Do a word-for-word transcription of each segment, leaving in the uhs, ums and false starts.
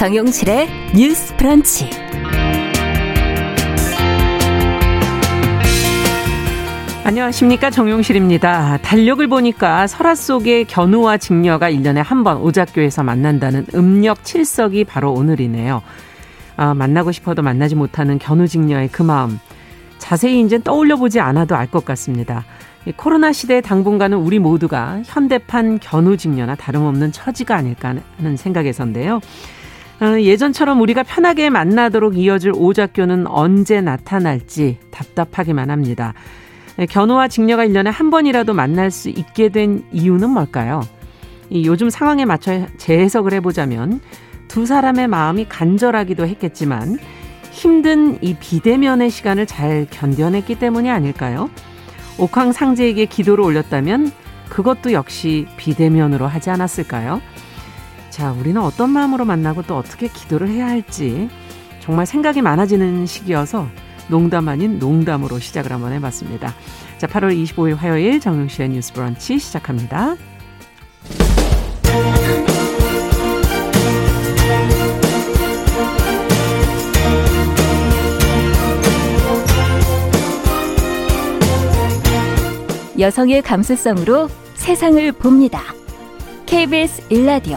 정용실의 뉴스 브런치. 안녕하십니까, 정용실입니다. 달력을 보니까 설화 속의 견우와 직녀가 일 년에 한 번 오작교에서 만난다는 음력 칠석이 바로 오늘이네요. 아, 만나고 싶어도 만나지 못하는 견우직녀의 그 마음, 자세히 이제 떠올려보지 않아도 알 것 같습니다. 이 코로나 시대에 당분간은 우리 모두가 현대판 견우직녀나 다름없는 처지가 아닐까 하는 생각에서인데요. 아, 예전처럼 우리가 편하게 만나도록 이어질 오작교는 언제 나타날지 답답하기만 합니다. 견우와 직녀가 일 년에 한 번이라도 만날 수 있게 된 이유는 뭘까요? 이 요즘 상황에 맞춰 재해석을 해보자면 두 사람의 마음이 간절하기도 했겠지만 힘든 이 비대면의 시간을 잘 견뎌냈기 때문이 아닐까요? 옥황상제에게 기도를 올렸다면 그것도 역시 비대면으로 하지 않았을까요? 자, 우리는 어떤 마음으로 만나고 또 어떻게 기도를 해야 할지 정말 생각이 많아지는 시기여서 농담 아닌 농담으로 시작을 한번 해봤습니다. 자, 팔월 이십오일 화요일 정용실의 뉴스 브런치 시작합니다. 여성의 감수성으로 세상을 봅니다. 케이비에스 일라디오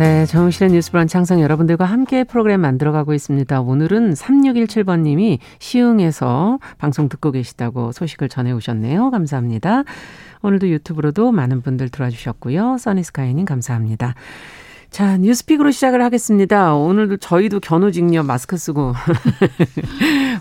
네, 정용실의 뉴스 브런치 항상 여러분들과 함께 프로그램 만들어가고 있습니다. 오늘은 삼육일칠번님이 시흥에서 방송 듣고 계시다고 소식을 전해오셨네요. 감사합니다. 오늘도 유튜브로도 많은 분들 들어와주셨고요. 써니스카이님 감사합니다. 자, 뉴스픽으로 시작을 하겠습니다. 오늘도 저희도 견우직녀 마스크 쓰고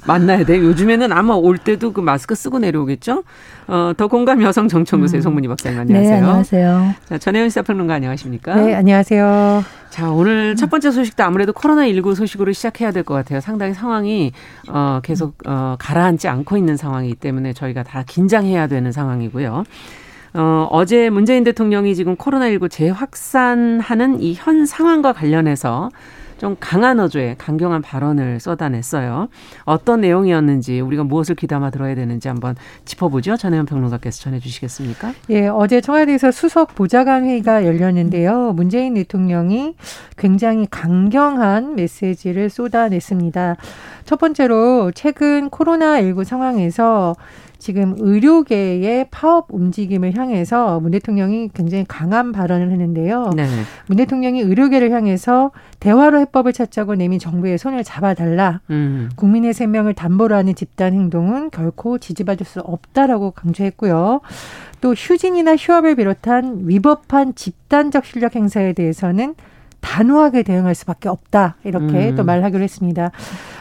만나야 돼요. 요즘에는 아마 올 때도 그 마스크 쓰고 내려오겠죠? 어, 더 공감 여성 정청구세 음. 송문희 박사님 안녕하세요. 네, 안녕하세요. 자, 전혜연 시사평론가 안녕하십니까? 네, 안녕하세요. 자, 오늘 첫 번째 소식도 아무래도 코로나십구 소식으로 시작해야 될 것 같아요. 상당히 상황이 어, 계속 어, 가라앉지 않고 있는 상황이기 때문에 저희가 다 긴장해야 되는 상황이고요. 어, 어제 문재인 대통령이 지금 코로나십구 재확산하는 이 현 상황과 관련해서 좀 강한 어조에 강경한 발언을 쏟아냈어요. 어떤 내용이었는지, 우리가 무엇을 귀담아 들어야 되는지 한번 짚어보죠. 전혜연 평론가께서 전해주시겠습니까? 예, 어제 청와대에서 수석 보좌관 회의가 열렸는데요. 문재인 대통령이 굉장히 강경한 메시지를 쏟아냈습니다. 첫 번째로 최근 코로나십구 상황에서 지금 의료계의 파업 움직임을 향해서 문 대통령이 굉장히 강한 발언을 했는데요. 네. 문 대통령이 의료계를 향해서 대화로 해법을 찾자고 내민 정부의 손을 잡아달라. 음. 국민의 생명을 담보로 하는 집단 행동은 결코 지지받을 수 없다라고 강조했고요. 또 휴진이나 휴업을 비롯한 위법한 집단적 실력 행사에 대해서는 단호하게 대응할 수밖에 없다, 이렇게 음. 또 말하기로 했습니다.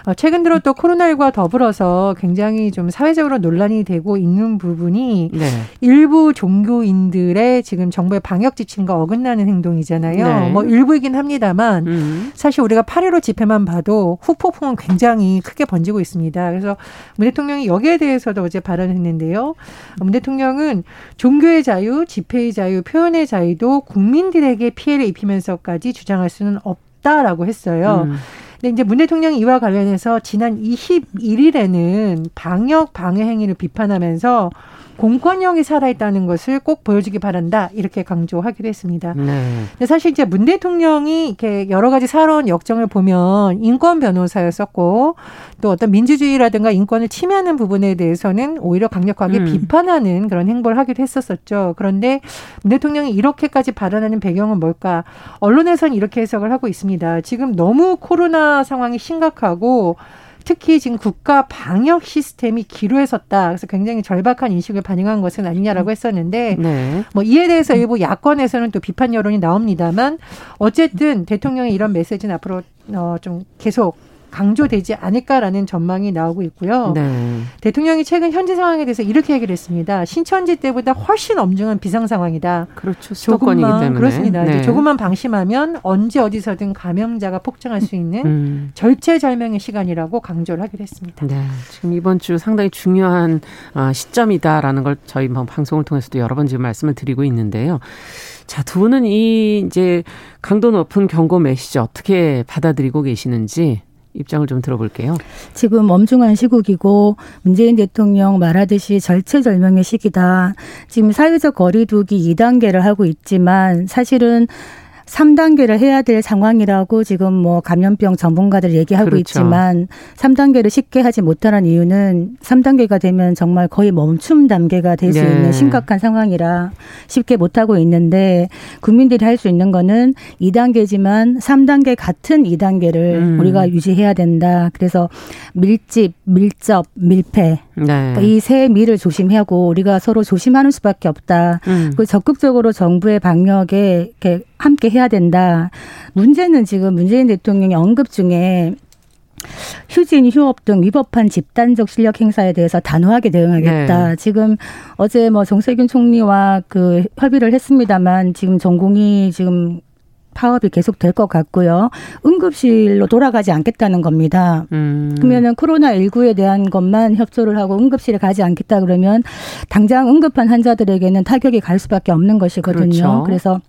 어, 최근 들어 또 코로나십구와 더불어서 굉장히 좀 사회적으로 논란이 되고 있는 부분이 네. 일부 종교인들의 지금 정부의 방역 지침과 어긋나는 행동이잖아요. 네. 뭐 일부이긴 합니다만 음. 사실 우리가 팔일오 집회만 봐도 후폭풍은 굉장히 크게 번지고 있습니다. 그래서 문 대통령이 여기에 대해서도 어제 발언했는데요. 문 대통령은 종교의 자유, 집회의 자유, 표현의 자유도 국민들에게 피해를 입히면서까지 주장할 수는 없다라고 했어요. 음. 근데 이제 문 대통령이 이와 관련해서 지난 이십일일에는 방역 방해 행위를 비판하면서 공권력이 살아있다는 것을 꼭 보여주기 바란다, 이렇게 강조하기도 했습니다. 네. 근데 사실 이제 문 대통령이 이렇게 여러 가지 살아온 역정을 보면 인권 변호사였었고 또 어떤 민주주의라든가 인권을 침해하는 부분에 대해서는 오히려 강력하게 음. 비판하는 그런 행보를 하기도 했었었죠. 그런데 문 대통령이 이렇게까지 발언하는 배경은 뭘까? 언론에서는 이렇게 해석을 하고 있습니다. 지금 너무 코로나 상황이 심각하고 특히 지금 국가 방역 시스템이 기로에 섰다. 그래서 굉장히 절박한 인식을 반영한 것은 아니냐라고 했었는데 네. 뭐 이에 대해서 일부 야권에서는 또 비판 여론이 나옵니다만 어쨌든 대통령의 이런 메시지는 앞으로 어 좀 계속 강조되지 않을까라는 전망이 나오고 있고요. 네. 대통령이 최근 현재 상황에 대해서 이렇게 얘기를 했습니다. 신천지 때보다 훨씬 엄중한 비상 상황이다. 그렇죠. 수도권이기 조금만, 때문에. 그렇습니다. 네. 이제 조금만 방심하면 언제 어디서든 감염자가 폭증할 수 있는 음. 절체절명의 시간이라고 강조를 하기로 했습니다. 네. 지금 이번 주 상당히 중요한 시점이다라는 걸 저희 방송을 통해서도 여러 번 지금 말씀을 드리고 있는데요. 자, 두 분은 이 이제 강도 높은 경고 메시지 어떻게 받아들이고 계시는지 입장을 좀 들어볼게요. 지금 엄중한 시국이고 문재인 대통령 말하듯이 절체절명의 시기다. 지금 사회적 거리 두기 이 단계를 하고 있지만 사실은 삼 단계를 해야 될 상황이라고 지금 뭐 감염병 전문가들 얘기하고 그렇죠. 있지만 삼 단계를 쉽게 하지 못하는 이유는 삼 단계가 되면 정말 거의 멈춤 단계가 될 수 네. 있는 심각한 상황이라 쉽게 못하고 있는데 국민들이 할 수 있는 거는 이 단계지만 삼 단계 같은 이 단계를 음. 우리가 유지해야 된다. 그래서 밀집, 밀접, 밀폐 네. 이 세 미를 조심하고 우리가 서로 조심하는 수밖에 없다. 음. 그 적극적으로 정부의 방역에 이렇게 함께 해야 된다. 문제는 지금 문재인 대통령이 언급 중에 휴진, 휴업 등 위법한 집단적 실력 행사에 대해서 단호하게 대응하겠다. 네. 지금 어제 뭐 정세균 총리와 그 협의를 했습니다만 지금 전공이 지금 파업이 계속 될 것 같고요. 응급실로 돌아가지 않겠다는 겁니다. 음. 그러면은 코로나십구에 대한 것만 협조를 하고 응급실에 가지 않겠다 그러면 당장 응급한 환자들에게는 타격이 갈 수밖에 없는 것이거든요. 그렇죠. 그래서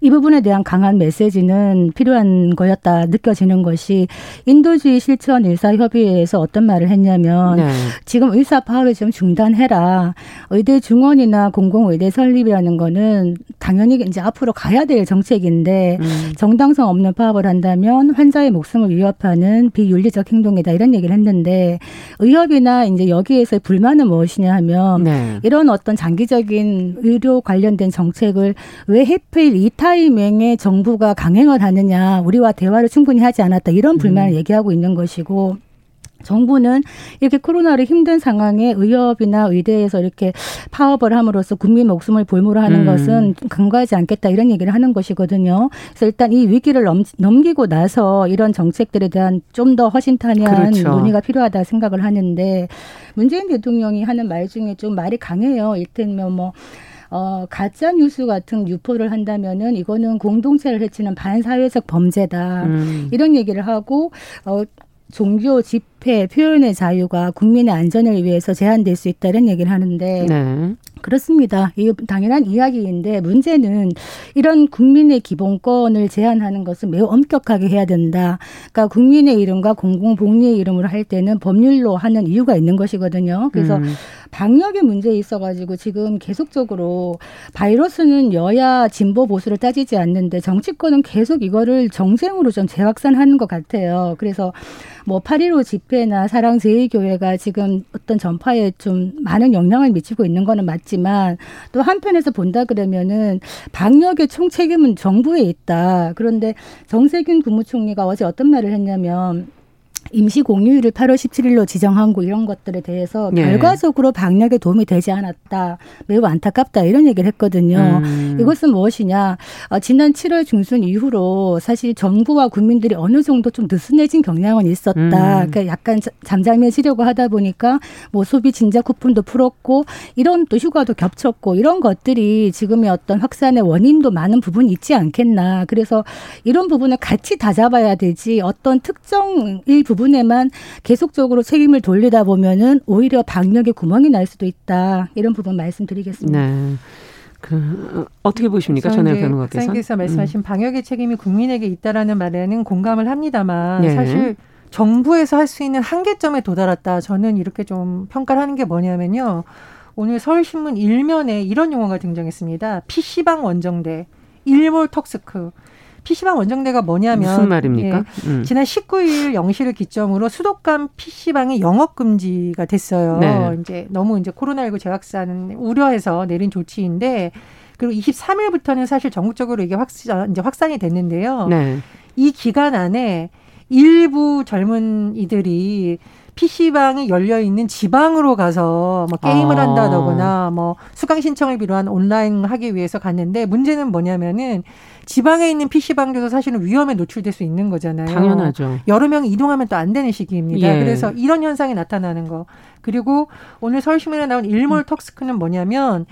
이 부분에 대한 강한 메시지는 필요한 거였다 느껴지는 것이 인도주의 실천 의사협의회에서 어떤 말을 했냐면 네. 지금 의사 파업을 좀 중단해라. 의대 중원이나 공공의대 설립이라는 거는 당연히 이제 앞으로 가야 될 정책인데 음. 정당성 없는 파업을 한다면 환자의 목숨을 위협하는 비윤리적 행동이다 이런 얘기를 했는데 의협이나 이제 여기에서의 불만은 무엇이냐 하면 네. 이런 어떤 장기적인 의료 관련된 정책을 왜 해필 이 타이밍에 정부가 강행을 하느냐 우리와 대화를 충분히 하지 않았다 이런 불만을 음. 얘기하고 있는 것이고 정부는 이렇게 코로나로 힘든 상황에 의협이나 의대에서 이렇게 파업을 함으로써 국민 목숨을 볼모로 하는 음. 것은 간과하지 않겠다 이런 얘기를 하는 것이거든요. 그래서 일단 이 위기를 넘기고 나서 이런 정책들에 대한 좀 더 허심탄회한 그렇죠. 논의가 필요하다 생각을 하는데 문재인 대통령이 하는 말 중에 좀 말이 강해요. 일테면 뭐 어, 가짜 뉴스 같은 유포를 한다면은 이거는 공동체를 해치는 반사회적 범죄다. 음. 이런 얘기를 하고 어, 종교 집회 표현의 자유가 국민의 안전을 위해서 제한될 수 있다는 얘기를 하는데 네. 그렇습니다. 이 당연한 이야기인데 문제는 이런 국민의 기본권을 제한하는 것은 매우 엄격하게 해야 된다. 그러니까 국민의 이름과 공공복리의 이름으로 할 때는 법률로 하는 이유가 있는 것이거든요. 그래서 음. 방역의 문제에 있어가지고 지금 계속적으로 바이러스는 여야 진보 보수를 따지지 않는데 정치권은 계속 이거를 정쟁으로 좀 재확산하는 것 같아요. 그래서 뭐 팔일오 집회나 사랑 제이 교회가 지금 어떤 전파에 좀 많은 영향을 미치고 있는 거는 맞지만 또 한편에서 본다 그러면은 방역의 총 책임은 정부에 있다. 그런데 정세균 국무총리가 어제 어떤 말을 했냐면 임시 공휴일을 팔월 십칠일로 지정하고 이런 것들에 대해서 네. 결과적으로 방역에 도움이 되지 않았다. 매우 안타깝다. 이런 얘기를 했거든요. 음. 이것은 무엇이냐. 지난 칠월 중순 이후로 사실 정부와 국민들이 어느 정도 좀 느슨해진 경향은 있었다. 음. 그러니까 약간 잠잠해지려고 하다 보니까 뭐 소비 진작 쿠폰도 풀었고 이런 또 휴가도 겹쳤고 이런 것들이 지금의 어떤 확산의 원인도 많은 부분이 있지 않겠나. 그래서 이런 부분을 같이 다 잡아야 되지 어떤 특정 일부 부분에만 계속적으로 책임을 돌리다 보면은 오히려 방역에 구멍이 날 수도 있다. 이런 부분 말씀드리겠습니다. 네. 그, 어떻게 보십니까? 전혜영 변호사께서. 선생님께서 말씀하신 음. 방역의 책임이 국민에게 있다라는 말에는 공감을 합니다만 네. 사실 정부에서 할 수 있는 한계점에 도달했다. 저는 이렇게 좀 평가를 하는 게 뭐냐면요. 오늘 서울신문 일면에 이런 용어가 등장했습니다. 피씨방 원정대, 일몰 턱스크. 피씨방 원정대가 뭐냐면 무슨 말입니까? 예, 음. 지난 십구일 영시를 기점으로 수도권 피씨방이 영업 금지가 됐어요. 네. 이제 너무 이제 코로나십구 재확산 우려해서 내린 조치인데 그리고 이십삼일부터는 사실 전국적으로 이게 확산 이제 확산이 됐는데요. 네. 이 기간 안에 일부 젊은 이들이 피씨방이 열려있는 지방으로 가서 뭐 게임을 아. 한다거나 뭐 수강 신청을 비롯한 온라인 하기 위해서 갔는데 문제는 뭐냐면은 지방에 있는 피씨방도 사실은 위험에 노출될 수 있는 거잖아요. 당연하죠. 여러 명이 이동하면 또 안 되는 시기입니다. 예. 그래서 이런 현상이 나타나는 거. 그리고 오늘 서울시민에 나온 일몰 턱스크는 뭐냐면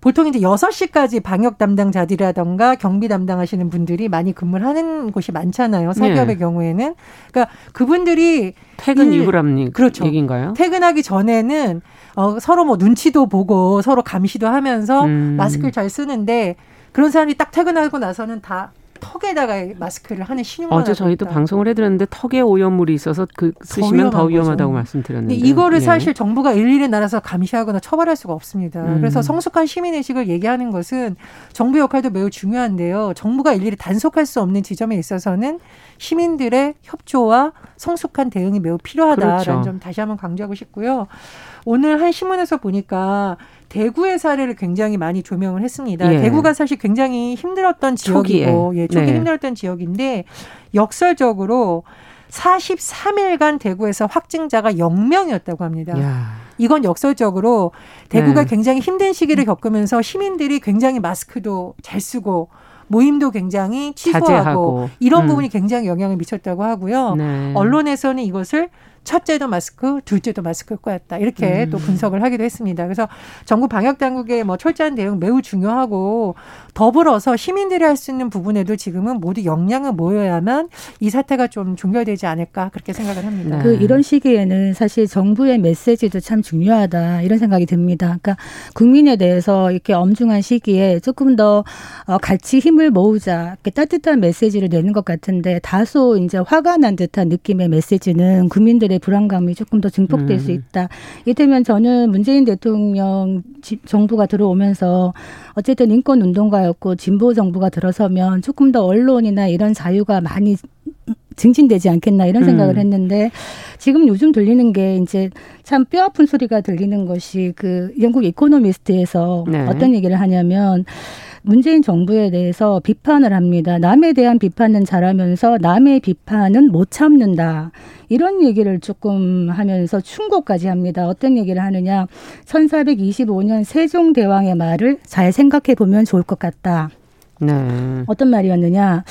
보통 이제 여섯 시까지 방역 담당자들이라든가 경비 담당하시는 분들이 많이 근무를 하는 곳이 많잖아요. 사기업의 네. 경우에는. 그러니까 그분들이. 퇴근 일, 이후랍니 그렇죠. 얘기인가요? 퇴근하기 전에는 어, 서로 뭐 눈치도 보고 서로 감시도 하면서 음. 마스크를 잘 쓰는데 그런 사람이 딱 퇴근하고 나서는 다. 턱에다가 마스크를 하는 신용만 어제 저희도 있다. 방송을 해드렸는데 턱에 오염물이 있어서 그 쓰시면 더, 더 위험하다고 거죠. 말씀드렸는데 이거를 예. 사실 정부가 일일이 나라서 감시하거나 처벌할 수가 없습니다. 음. 그래서 성숙한 시민의식을 얘기하는 것은 정부 역할도 매우 중요한데요. 정부가 일일이 단속할 수 없는 지점에 있어서는 시민들의 협조와 성숙한 대응이 매우 필요하다라는 그렇죠. 점 다시 한번 강조하고 싶고요. 오늘 한 신문에서 보니까 대구의 사례를 굉장히 많이 조명을 했습니다. 예. 대구가 사실 굉장히 힘들었던 지역이고 예, 초기 네. 힘들었던 지역인데 역설적으로 사십삼 일간 대구에서 확진자가 영 명이었다고 합니다. 야. 이건 역설적으로 대구가 네. 굉장히 힘든 시기를 겪으면서 시민들이 굉장히 마스크도 잘 쓰고 모임도 굉장히 취소하고 자제하고. 이런 음. 부분이 굉장히 영향을 미쳤다고 하고요. 네. 언론에서는 이것을 첫째도 마스크, 둘째도 마스크 효과였다. 이렇게 음. 또 분석을 하기도 했습니다. 그래서 정부 방역당국의 뭐 철저한 대응 매우 중요하고 더불어서 시민들이 할 수 있는 부분에도 지금은 모두 역량을 모여야만 이 사태가 좀 종결되지 않을까 그렇게 생각을 합니다. 네. 그 이런 시기에는 사실 정부의 메시지도 참 중요하다 이런 생각이 듭니다. 그러니까 국민에 대해서 이렇게 엄중한 시기에 조금 더 같이 힘을 모으자 이렇게 따뜻한 메시지를 내는 것 같은데 다소 이제 화가 난 듯한 느낌의 메시지는 국민들 불안감이 조금 더 증폭될 음. 수 있다. 이때면 저는 문재인 대통령 정부가 들어오면서 어쨌든 인권운동가였고 진보 정부가 들어서면 조금 더 언론이나 이런 자유가 많이 증진되지 않겠나 이런 생각을 음. 했는데 지금 요즘 들리는 게 이제 참 뼈아픈 소리가 들리는 것이 그 영국 이코노미스트에서 네. 어떤 얘기를 하냐면 문재인 정부에 대해서 비판을 합니다. 남에 대한 비판은 잘하면서 남의 비판은 못 참는다. 이런 얘기를 조금 하면서 충고까지 합니다. 어떤 얘기를 하느냐. 천사백이십오 년 세종대왕의 말을 잘 생각해 보면 좋을 것 같다. 네. 어떤 말이었느냐.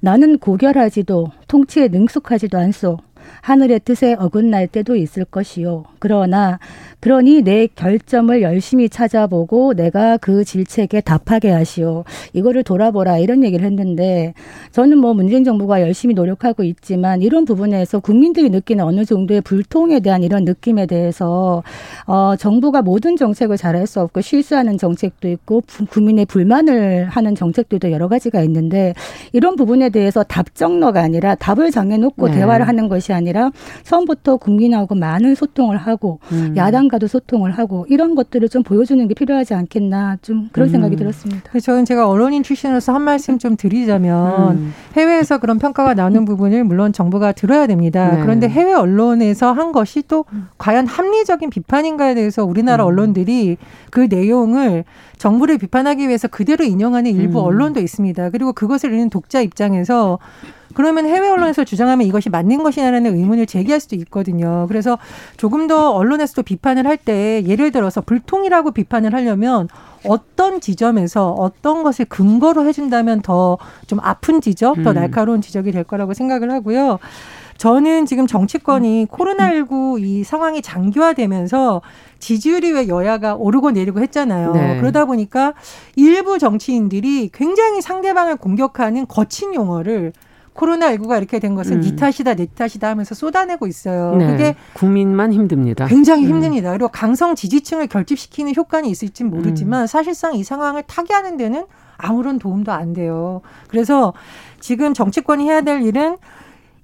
나는 고결하지도 통치에 능숙하지도 않소. 하늘의 뜻에 어긋날 때도 있을 것이요. 그러나 그러니 내 결점을 열심히 찾아보고 내가 그 질책에 답하게 하시오. 이거를 돌아보라 이런 얘기를 했는데 저는 뭐 문재인 정부가 열심히 노력하고 있지만 이런 부분에서 국민들이 느끼는 어느 정도의 불통에 대한 이런 느낌에 대해서 어, 정부가 모든 정책을 잘할 수 없고 실수하는 정책도 있고 부, 국민의 불만을 하는 정책들도 여러 가지가 있는데 이런 부분에 대해서 답정너가 아니라 답을 정해놓고 네. 대화를 하는 것이 아니라 처음부터 국민하고 많은 소통을 하고 음. 야당과도 소통을 하고 이런 것들을 좀 보여주는 게 필요하지 않겠나 좀 그런 음. 생각이 들었습니다. 저는 제가 언론인 출신으로서 한 말씀 좀 드리자면 음. 해외에서 그런 평가가 나오는 부분을 물론 정부가 들어야 됩니다. 네. 그런데 해외 언론에서 한 것이 또 과연 합리적인 비판인가에 대해서 우리나라 음. 언론들이 그 내용을 정부를 비판하기 위해서 그대로 인용하는 일부 음. 언론도 있습니다. 그리고 그것을 읽는 독자 입장에서 그러면 해외 언론에서 주장하면 이것이 맞는 것이냐라는 의문을 제기할 수도 있거든요. 그래서 조금 더 언론에서도 비판을 할 때 예를 들어서 불통이라고 비판을 하려면 어떤 지점에서 어떤 것을 근거로 해준다면 더 좀 아픈 지적, 더 날카로운 지적이 될 거라고 생각을 하고요. 저는 지금 정치권이 코로나십구 이 상황이 장기화되면서 지지율이 왜 여야가 오르고 내리고 했잖아요. 네. 그러다 보니까 일부 정치인들이 굉장히 상대방을 공격하는 거친 용어를 코로나십구가 이렇게 된 것은 음. 니 탓이다, 내 탓이다 하면서 쏟아내고 있어요. 네. 그게 국민만 힘듭니다. 굉장히 음. 힘듭니다. 그리고 강성 지지층을 결집시키는 효과는 있을지는 모르지만 음. 사실상 이 상황을 타개하는 데는 아무런 도움도 안 돼요. 그래서 지금 정치권이 해야 될 일은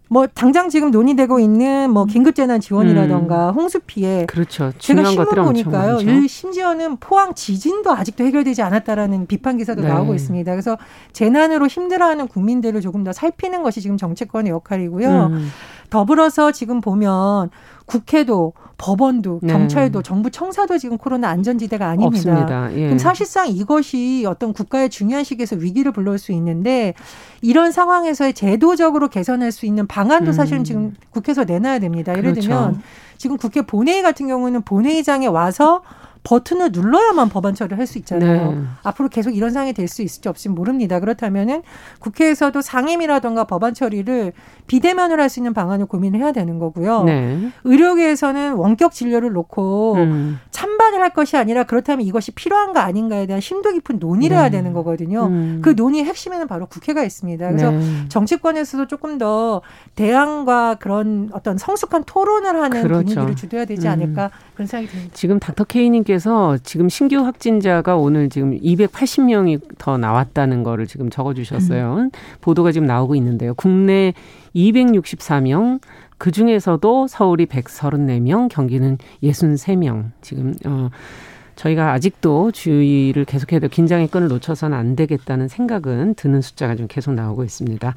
뭐 당장 지금 논의되고 있는 뭐 긴급재난 지원이라던가 음. 홍수 피해. 그렇죠. 제가 신문 보니까요. 일, 심지어는 포항 지진도 아직도 해결되지 않았다라는 비판 기사도 네. 나오고 있습니다. 그래서 재난으로 힘들어하는 국민들을 조금 더 살피는 것이 지금 정치권의 역할이고요. 음. 더불어서 지금 보면 국회도 법원도 경찰도 네. 정부 청사도 지금 코로나 안전지대가 아닙니다. 없습니다. 예. 그럼 사실상 이것이 어떤 국가의 중요한 시기에서 위기를 불러올 수 있는데 이런 상황에서의 제도적으로 개선할 수 있는 방안도 사실은 지금 국회에서 내놔야 됩니다. 예를 그렇죠. 들면 지금 국회 본회의 같은 경우는 본회의장에 와서 버튼을 눌러야만 법안 처리를 할 수 있잖아요. 네. 앞으로 계속 이런 상황이 될 수 있을지 없을지 모릅니다. 그렇다면은 국회에서도 상임이라든가 법안 처리를 비대면으로 할 수 있는 방안을 고민을 해야 되는 거고요. 네. 의료계에서는 원격 진료를 놓고 음. 찬반을 할 것이 아니라 그렇다면 이것이 필요한가 아닌가에 대한 심도 깊은 논의를 네. 해야 되는 거거든요. 음. 그 논의의 핵심에는 바로 국회가 있습니다. 그래서 네. 정치권에서도 조금 더 대안과 그런 어떤 성숙한 토론을 하는 그렇죠. 분위기를 주도해야 되지 않을까 음. 그런 생각이 듭니다. 지금 닥터 케이님께 그래서 지금 신규 확진자가 오늘 지금 이백팔십 명이 더 나왔다는 거를 지금 적어주셨어요. 음. 보도가 지금 나오고 있는데요. 국내 이백육십사 명, 그중에서도 서울이 백삼십사 명, 경기는 육십삼 명. 지금 어, 저희가 아직도 주의를 계속해야 돼요. 긴장의 끈을 놓쳐서는 안 되겠다는 생각은 드는 숫자가 좀 계속 나오고 있습니다.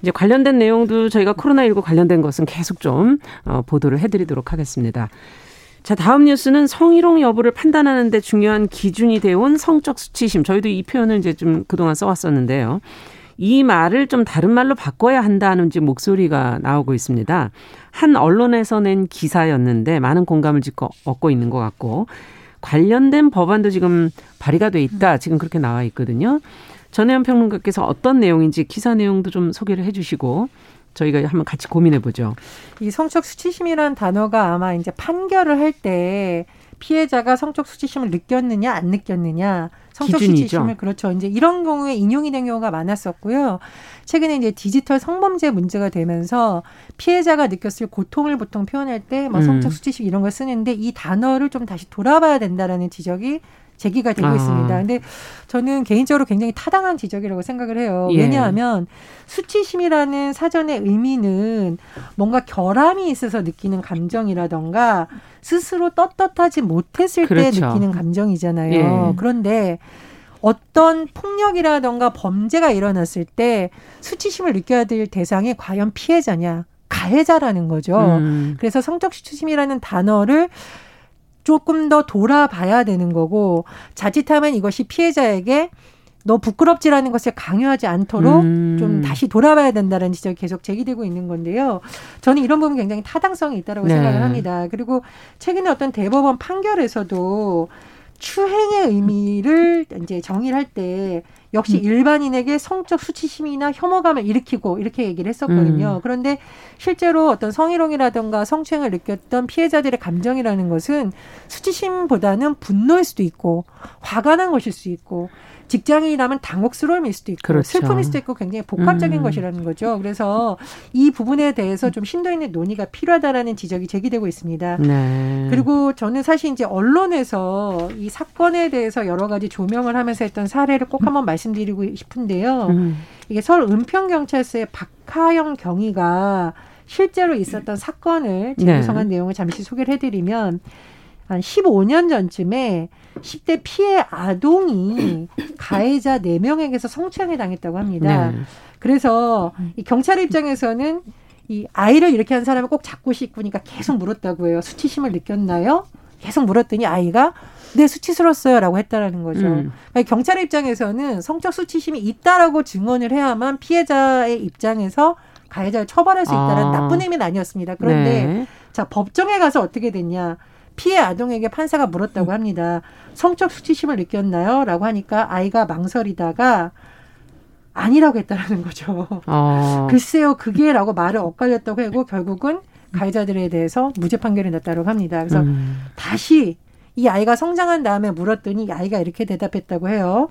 이제 관련된 내용도 저희가 코로나십구 관련된 것은 계속 좀 어, 보도를 해드리도록 하겠습니다. 자, 다음 뉴스는 성희롱 여부를 판단하는 데 중요한 기준이 되어온 성적 수치심. 저희도 이 표현을 이제 좀 그동안 써왔었는데요. 이 말을 좀 다른 말로 바꿔야 한다는 목소리가 나오고 있습니다. 한 언론에서 낸 기사였는데 많은 공감을 짓고 얻고 있는 것 같고 관련된 법안도 지금 발의가 돼 있다. 지금 그렇게 나와 있거든요. 전혜연 평론가께서 어떤 내용인지 기사 내용도 좀 소개를 해 주시고 저희가 한번 같이 고민해 보죠. 이 성적 수치심이라는 단어가 아마 이제 판결을 할 때 피해자가 성적 수치심을 느꼈느냐 안 느꼈느냐 성적 기준이죠. 수치심을 그렇죠. 이제 이런 경우에 인용이 된 경우가 많았었고요. 최근에 이제 디지털 성범죄 문제가 되면서 피해자가 느꼈을 고통을 보통 표현할 때 뭐 성적 수치심 이런 걸 쓰는데 이 단어를 좀 다시 돌아봐야 된다라는 지적이 제기가 되고 아. 있습니다. 그런데 저는 개인적으로 굉장히 타당한 지적이라고 생각을 해요. 예. 왜냐하면 수치심이라는 사전의 의미는 뭔가 결함이 있어서 느끼는 감정이라던가 스스로 떳떳하지 못했을 그렇죠. 때 느끼는 감정이잖아요. 예. 그런데 어떤 폭력이라던가 범죄가 일어났을 때 수치심을 느껴야 될 대상이 과연 피해자냐, 가해자라는 거죠. 음. 그래서 성적 수치심이라는 단어를 조금 더 돌아봐야 되는 거고 자칫하면 이것이 피해자에게 너 부끄럽지라는 것을 강요하지 않도록 음. 좀 다시 돌아봐야 된다는 지적이 계속 제기되고 있는 건데요. 저는 이런 부분이 굉장히 타당성이 있다고 네. 생각을 합니다. 그리고 최근에 어떤 대법원 판결에서도 추행의 의미를 이제 정의를 할 때 역시 일반인에게 성적 수치심이나 혐오감을 일으키고 이렇게 얘기를 했었거든요. 음. 그런데 실제로 어떤 성희롱이라든가 성추행을 느꼈던 피해자들의 감정이라는 것은 수치심보다는 분노일 수도 있고 화가 난 것일 수도 있고 직장인이라면 당혹스러움일 수도 있고 그렇죠. 슬픔일 수도 있고 굉장히 복합적인 음. 것이라는 거죠. 그래서 이 부분에 대해서 좀 심도 있는 논의가 필요하다라는 지적이 제기되고 있습니다. 네. 그리고 저는 사실 이제 언론에서 이 사건에 대해서 여러 가지 조명을 하면서 했던 사례를 꼭 한번 말씀드리고 싶은데요. 음. 이게 서울 은평경찰서의 박하영 경위가 실제로 있었던 사건을 재구성한 네. 내용을 잠시 소개를 해드리면 한 십오 년 전쯤에 십 대 피해 아동이 가해자 네 명에게서 성추행을 당했다고 합니다. 네. 그래서 이 경찰의 입장에서는 이 아이를 이렇게 한 사람을 꼭 잡고 싶으니까 계속 물었다고 해요. 수치심을 느꼈나요? 계속 물었더니 아이가 네, 수치스러웠어요 라고 했다라는 거죠. 음. 그러니까 경찰의 입장에서는 성적 수치심이 있다라고 증언을 해야만 피해자의 입장에서 가해자를 처벌할 수 있다는 아. 나쁜 의미는 아니었습니다. 그런데 네. 자, 법정에 가서 어떻게 됐냐. 피해 아동에게 판사가 물었다고 합니다. 성적 수치심을 느꼈나요? 라고 하니까 아이가 망설이다가 아니라고 했다라는 거죠. 어. 글쎄요, 그게 라고 말을 엇갈렸다고 하고 결국은 가해자들에 대해서 무죄 판결이 났다고 합니다. 그래서 음. 다시 이 아이가 성장한 다음에 물었더니 아이가 이렇게 대답했다고 해요.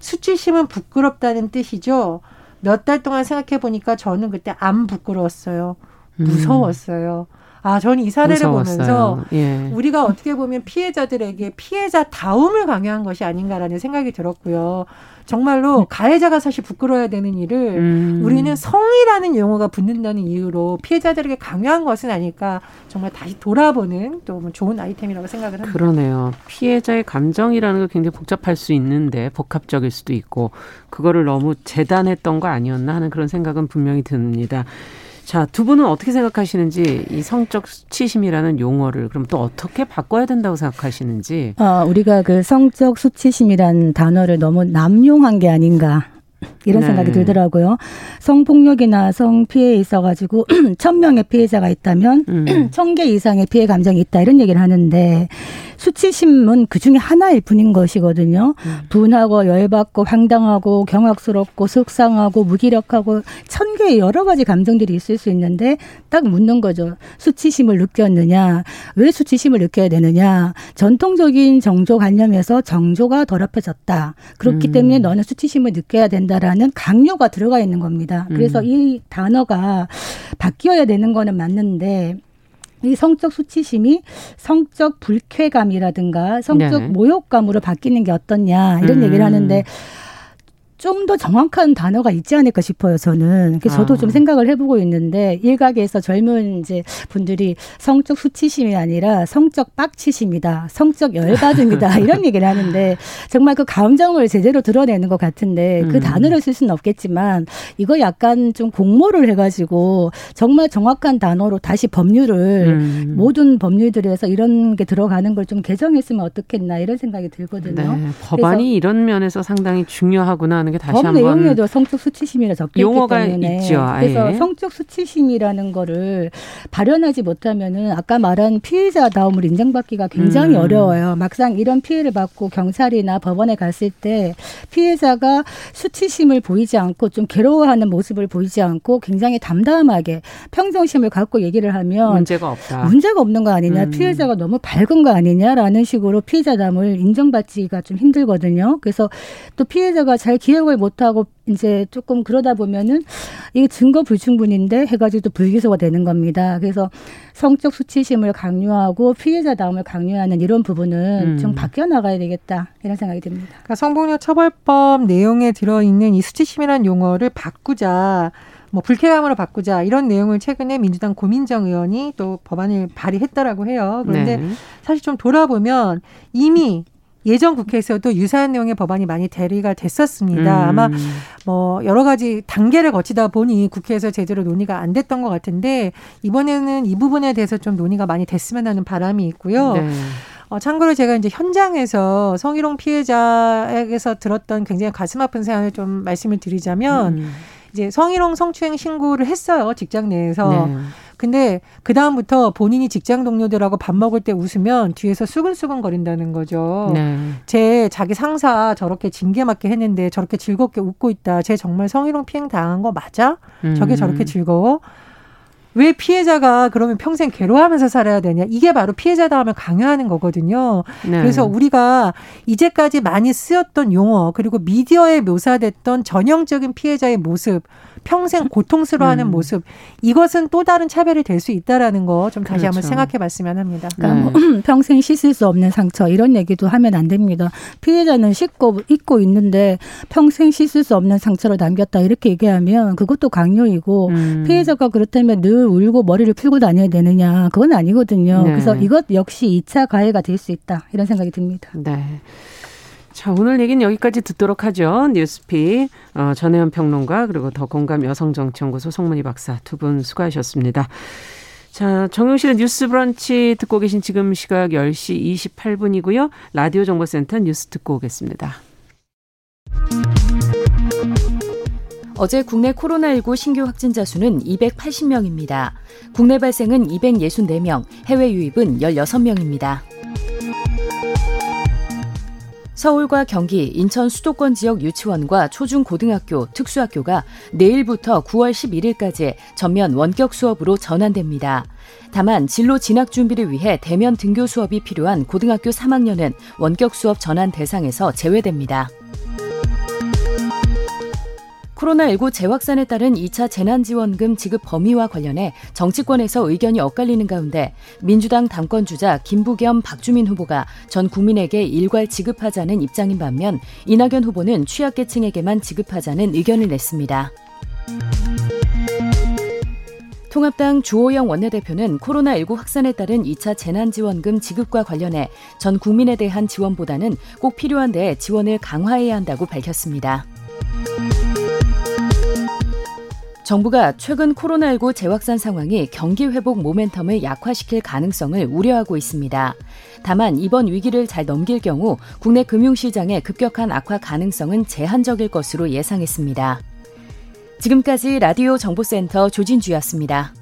수치심은 부끄럽다는 뜻이죠. 몇 달 동안 생각해보니까 저는 그때 안 부끄러웠어요. 무서웠어요. 음. 아, 저는 이 사례를 무서웠어요. 보면서 예. 우리가 어떻게 보면 피해자들에게 피해자다움을 강요한 것이 아닌가라는 생각이 들었고요. 정말로 가해자가 사실 부끄러워야 되는 일을 음. 우리는 성이라는 용어가 붙는다는 이유로 피해자들에게 강요한 것은 아닐까 정말 다시 돌아보는 또 좋은 아이템이라고 생각을 합니다. 그러네요. 피해자의 감정이라는 게 굉장히 복잡할 수 있는데 복합적일 수도 있고 그거를 너무 재단했던 거 아니었나 하는 그런 생각은 분명히 듭니다. 자, 두 분은 어떻게 생각하시는지 이 성적 수치심이라는 용어를 그럼 또 어떻게 바꿔야 된다고 생각하시는지. 아, 우리가 그 성적 수치심이라는 단어를 너무 남용한 게 아닌가. 이런 네. 생각이 들더라고요. 성폭력이나 성피해에 있어가지고 천 명의 피해자가 있다면 음. 천 개 이상의 피해 감정이 있다 이런 얘기를 하는데 수치심은 그중에 하나일 뿐인 것이거든요. 음. 분하고 열받고 황당하고 경악스럽고 속상하고 무기력하고 천 개의 여러 가지 감정들이 있을 수 있는데 딱 묻는 거죠. 수치심을 느꼈느냐. 왜 수치심을 느껴야 되느냐. 전통적인 정조관념에서 정조가 더럽혀졌다. 그렇기 음. 때문에 너는 수치심을 느껴야 된다라는 강요가 들어가 있는 겁니다. 그래서 음. 이 단어가 바뀌어야 되는 거는 맞는데 이 성적 수치심이 성적 불쾌감이라든가 성적 네. 모욕감으로 바뀌는 게 어떻냐 이런 음. 얘기를 하는데 좀 더 정확한 단어가 있지 않을까 싶어요. 저는 그래서 저도 아. 좀 생각을 해보고 있는데 일각에서 젊은 이제 분들이 성적 수치심이 아니라 성적 빡치심이다, 성적 열받음이다 이런 얘기를 하는데 정말 그 감정을 제대로 드러내는 것 같은데 음. 그 단어를 쓸 수는 없겠지만 이거 약간 좀 공모를 해가지고 정말 정확한 단어로 다시 법률을 음. 모든 법률들에서 이런 게 들어가는 걸 좀 개정했으면 어떻겠나 이런 생각이 들거든요. 네, 법안이 이런 면에서 상당히 중요하구나. 게 다시 법 내용에도 성적 수치심이라 적혀 용어가 있기 때문에 있죠, 그래서 성적 수치심이라는 거를 발현하지 못하면은 아까 말한 피해자다움을 인정받기가 굉장히 음. 어려워요. 막상 이런 피해를 받고 경찰이나 법원에 갔을 때 피해자가 수치심을 보이지 않고 좀 괴로워하는 모습을 보이지 않고 굉장히 담담하게 평정심을 갖고 얘기를 하면 문제가 없다. 문제가 없는 거 아니냐. 음. 피해자가 너무 밝은 거 아니냐라는 식으로 피해자다움을 인정받기가 좀 힘들거든요. 그래서 또 피해자가 잘 기억 기억을 못하고 이제 조금 그러다 보면은 이게 증거 불충분인데 해가지고 또 불기소가 되는 겁니다. 그래서 성적 수치심을 강요하고 피해자다움을 강요하는 이런 부분은 음. 좀 바뀌어 나가야 되겠다 이런 생각이 듭니다. 그러니까 성폭력 처벌법 내용에 들어있는 이 수치심이라는 용어를 바꾸자. 뭐 불쾌감으로 바꾸자 이런 내용을 최근에 민주당 고민정 의원이 또 법안을 발의했다라고 해요. 그런데 네. 사실 좀 돌아보면 이미 예전 국회에서도 유사한 내용의 법안이 많이 대리가 됐었습니다. 음. 아마 뭐 여러 가지 단계를 거치다 보니 국회에서 제대로 논의가 안 됐던 것 같은데 이번에는 이 부분에 대해서 좀 논의가 많이 됐으면 하는 바람이 있고요. 네. 어, 참고로 제가 이제 현장에서 성희롱 피해자에게서 들었던 굉장히 가슴 아픈 사연을 좀 말씀을 드리자면 음. 이제 성희롱 성추행 신고를 했어요. 직장 내에서. 네. 근데 그다음부터 본인이 직장 동료들하고 밥 먹을 때 웃으면 뒤에서 수근수근 거린다는 거죠. 네. 쟤 자기 상사 저렇게 징계 맞게 했는데 저렇게 즐겁게 웃고 있다. 쟤 정말 성희롱 피행 당한 거 맞아? 음. 저게 저렇게 즐거워? 왜 피해자가 그러면 평생 괴로워하면서 살아야 되냐. 이게 바로 피해자다움을 강요하는 거거든요. 네. 그래서 우리가 이제까지 많이 쓰였던 용어 그리고 미디어에 묘사됐던 전형적인 피해자의 모습 평생 고통스러워하는 음. 모습 이것은 또 다른 차별이 될 수 있다라는 거 좀 다시 그렇죠. 한번 생각해 봤으면 합니다. 그러니까 네. 뭐 평생 씻을 수 없는 상처 이런 얘기도 하면 안 됩니다. 피해자는 씻고 잊고 있는데 평생 씻을 수 없는 상처로 남겼다 이렇게 얘기하면 그것도 강요이고 음. 피해자가 그렇다면 늘 울고 머리를 풀고 다녀야 되느냐 그건 아니거든요. 네. 그래서 이것 역시 이 차 가해가 될 수 있다 이런 생각이 듭니다. 네. 자, 오늘 얘기는 여기까지 듣도록 하죠. 뉴스픽 어, 전혜연 평론가 그리고 더 공감 여성정치연구소 송문희 박사 두 분 수고하셨습니다. 자, 정용실의 뉴스 브런치 듣고 계신 지금 시각 열 시 이십팔 분이고요. 라디오 정보센터 뉴스 듣고 오겠습니다. 어제 국내 코로나십구 신규 확진자 수는 이백팔십 명입니다. 국내 발생은 이백육십사 명, 해외 유입은 십육 명입니다. 서울과 경기, 인천 수도권 지역 유치원과 초중고등학교, 특수학교가 내일부터 구월 십일일까지 전면 원격 수업으로 전환됩니다. 다만 진로 진학 준비를 위해 대면 등교 수업이 필요한 고등학교 삼 학년은 원격 수업 전환 대상에서 제외됩니다. 코로나십구 재확산에 따른 이 차 재난지원금 지급 범위와 관련해 정치권에서 의견이 엇갈리는 가운데 민주당 당권주자 김부겸, 박주민 후보가 전 국민에게 일괄 지급하자는 입장인 반면 이낙연 후보는 취약계층에게만 지급하자는 의견을 냈습니다. 통합당 주호영 원내대표는 코로나십구 확산에 따른 이 차 재난지원금 지급과 관련해 전 국민에 대한 지원보다는 꼭 필요한 데에 지원을 강화해야 한다고 밝혔습니다. 정부가 최근 코로나십구 재확산 상황이 경기 회복 모멘텀을 약화시킬 가능성을 우려하고 있습니다. 다만 이번 위기를 잘 넘길 경우 국내 금융시장의 급격한 악화 가능성은 제한적일 것으로 예상했습니다. 지금까지 라디오 정보센터 조진주였습니다.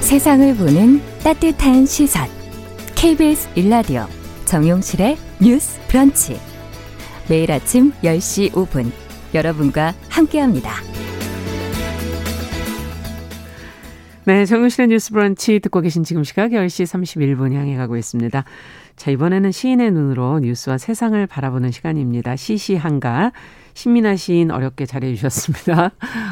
세상을 보는 따뜻한 시선 케이비에스 일라디오 정용실의 뉴스 브런치, 매일 아침 열 시 오 분 여러분과 함께합니다. 네, 정용실의 뉴스 브런치 듣고 계신 지금 시각 열 시 삼십일 분 향해 가고 있습니다. 자, 이번에는 시인의 눈으로 뉴스와 세상을 바라보는 시간입니다. 시시한가 신민아 시인 어렵게 잘해 주셨습니다.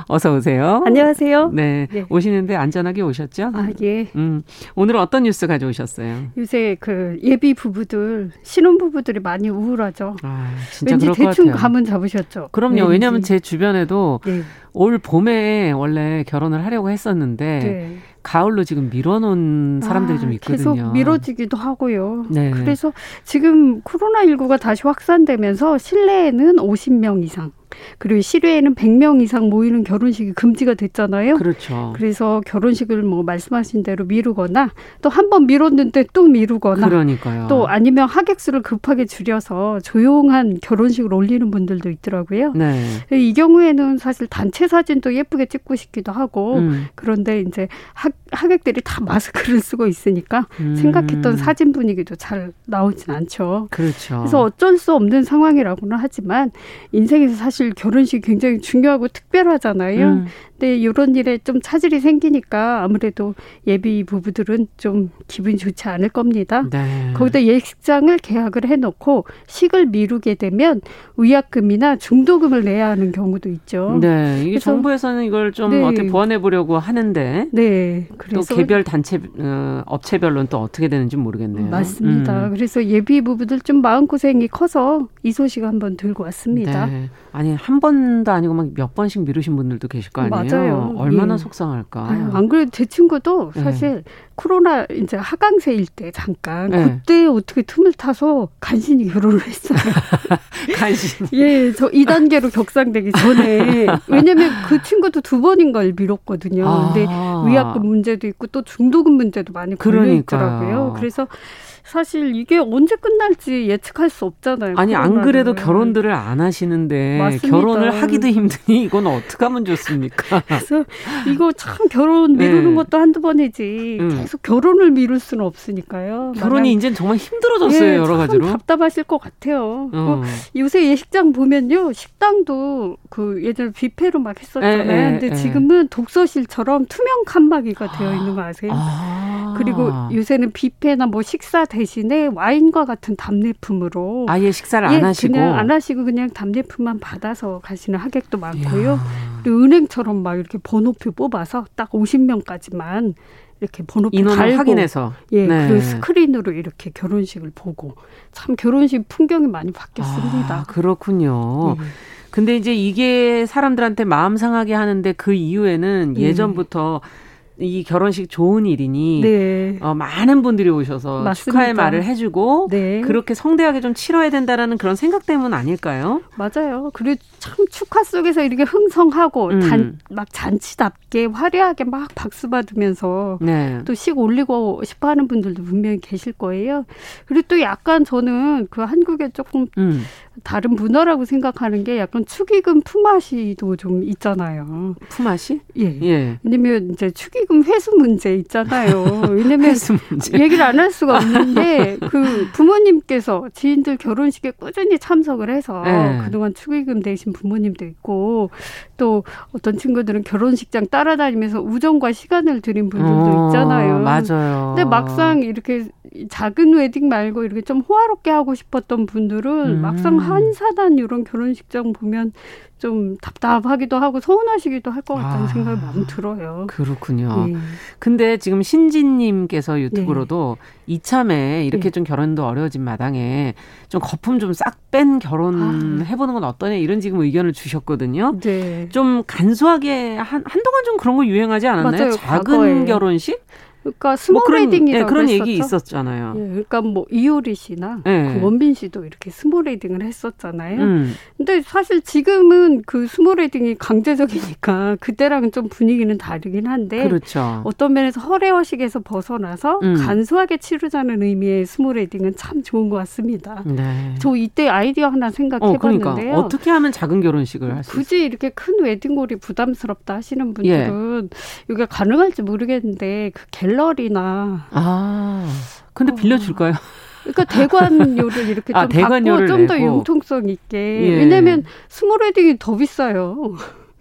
어서 오세요. 안녕하세요. 네, 네. 오시는데 안전하게 오셨죠? 아, 예. 음, 오늘은 어떤 뉴스 가져오셨어요? 요새 그 예비 부부들, 신혼 부부들이 많이 우울하죠. 아, 진짜 왠지 그럴 것 대충 같아요. 감은 잡으셨죠? 그럼요. 왠지. 왜냐하면 제 주변에도 네. 올 봄에 원래 결혼을 하려고 했었는데 네. 가을로 지금 밀어놓은 사람들이 아, 좀 있거든요. 계속 미뤄지기도 하고요. 네. 그래서 지금 코로나십구가 다시 확산되면서 실내에는 오십 명 이상, 그리고 실외에는 백 명 이상 모이는 결혼식이 금지가 됐잖아요. 그렇죠. 그래서 결혼식을 뭐 말씀하신 대로 미루거나 또 한 번 미뤘는데 또 미루거나, 그러니까요. 또 아니면 하객수를 급하게 줄여서 조용한 결혼식을 올리는 분들도 있더라고요. 네. 이 경우에는 사실 단체 사진도 예쁘게 찍고 싶기도 하고 음. 그런데 이제 하, 하객들이 다 마스크를 쓰고 있으니까 음. 생각했던 사진 분위기도 잘 나오진 않죠. 그렇죠. 그래서 어쩔 수 없는 상황이라고는 하지만 인생에서 사실 결혼식이 굉장히 중요하고 특별하잖아요. 음. 근데 이런 일에 좀 차질이 생기니까 아무래도 예비 부부들은 좀 기분이 좋지 않을 겁니다. 네. 거기다 예식장을 계약을 해놓고 식을 미루게 되면 위약금이나 중도금을 내야 하는 경우도 있죠. 네, 이게 그래서, 정부에서는 이걸 좀 네. 어떻게 보완해 보려고 하는데, 네, 그래서 또 개별 단체 어, 업체별로는 또 어떻게 되는지 모르겠네요. 맞습니다. 음. 그래서 예비 부부들 좀 마음 고생이 커서 이 소식 한번 들고 왔습니다. 네. 아니, 한 번도 아니고 막 몇 번씩 미루신 분들도 계실 거 아니에요? 맞아요. 얼마나 예. 속상할까. 아유, 안 그래도 제 친구도 사실 네. 코로나 이제 하강세일 때 잠깐 네. 그때 어떻게 틈을 타서 간신히 결혼을 했어요. 간신히. 예, 저 이 단계로 격상되기 전에. 왜냐면 그 친구도 두 번인 걸 미뤘거든요. 아. 근데 위약금 문제도 있고 또 중도금 문제도 많이 걸려있더라고요. 그래서 사실 이게 언제 끝날지 예측할 수 없잖아요. 아니, 안 그래도 결혼들을 안 하시는데 맞습니다. 결혼을 하기도 힘드니 이건 어떡하면 좋습니까? 그래서 이거 참 결혼 미루는 네. 것도 한두 번이지 음. 계속 결혼을 미룰 수는 없으니까요. 결혼이 이제는 정말 힘들어졌어요. 예, 여러 가지로. 참 답답하실 것 같아요. 어. 요새 예식장 보면요. 식당도 그 예전에 뷔페로 막 했었잖아요. 에, 에, 근데 에. 지금은 독서실처럼 투명 칸막이가 되어 있는 거 아세요? 아. 그리고 요새는 뷔페나 뭐 식사 대신에 와인과 같은 답례품으로 아예 식사를 예, 안 하시고 그냥 안 하시고 그냥 답례품만 받아서 가시는 하객도 많고요. 그리고 은행처럼 막 이렇게 번호표 뽑아서 딱 오십 명까지만 이렇게 번호표 달고 확인해서 예, 네. 그 스크린으로 이렇게 결혼식을 보고 참 결혼식 풍경이 많이 바뀌었습니다. 아, 그렇군요. 네. 근데 이제 이게 사람들한테 마음 상하게 하는데 그 이후에는 예전부터 네. 이 결혼식 좋은 일이니 네. 어, 많은 분들이 오셔서 맞습니다. 축하의 말을 해주고 네. 그렇게 성대하게 좀 치러야 된다라는 그런 생각 때문 아닐까요? 맞아요. 그리고 참 축하 속에서 이렇게 흥성하고 음. 단, 막 잔치답게 화려하게 막 박수 받으면서 네. 또 식 올리고 싶어하는 분들도 분명히 계실 거예요. 그리고 또 약간 저는 그 한국에 조금 음. 다른 문화라고 생각하는 게 약간 축의금 품앗이도 좀 있잖아요. 품앗이? 예. 예. 왜냐면 이제 축의금 회수 문제 있잖아요. 왜냐면 회수 문제. 얘기를 안 할 수가 없는데 그 부모님께서 지인들 결혼식에 꾸준히 참석을 해서 예. 그동안 축의금 내신 부모님도 있고 또 어떤 친구들은 결혼식장 따라다니면서 우정과 시간을 들인 분들도 어, 있잖아요. 맞아요. 근데 막상 이렇게 작은 웨딩 말고 이렇게 좀 호화롭게 하고 싶었던 분들은 음. 막상 한사단 이런 결혼식장 보면 좀 답답하기도 하고 서운하시기도 할 것 같다는 아, 생각이 많이 들어요. 그렇군요. 예. 근데 지금 신진님께서 유튜브로도 예. 이참에 이렇게 예. 좀 결혼도 어려워진 마당에 좀 거품 좀 싹 뺀 결혼 아. 해보는 건 어떠냐 이런 지금 의견을 주셨거든요. 네. 좀 간소하게 한, 한동안 좀 그런 거 유행하지 않았나요? 맞아요, 작은 과거에. 결혼식? 그러니까 스몰 뭐 그런, 웨딩이라고 예, 그런 했었죠. 얘기 있었잖아요. 예, 그러니까 뭐 이효리 씨나 예. 그 원빈 씨도 이렇게 스몰 웨딩을 했었잖아요. 음. 근데 사실 지금은 그 스몰 웨딩이 강제적이니까 그때랑은 좀 분위기는 다르긴 한데 그렇죠. 어떤 면에서 허례허식에서 벗어나서 음. 간소하게 치르자는 의미의 스몰 웨딩은 참 좋은 것 같습니다. 네. 저 이때 아이디어 하나 생각해봤는데요. 어, 그러니까. 어떻게 하면 작은 결혼식을 할 수 있을까요? 굳이 이렇게 큰 웨딩홀이 부담스럽다 하시는 분들은 예. 이게 가능할지 모르겠는데 그 갤러리나. 아, 근데 빌려줄까요? 그러니까 대관료를 이렇게 아, 좀 받고 좀 더 융통성 있게. 예. 왜냐하면 스몰 웨딩이 더 비싸요.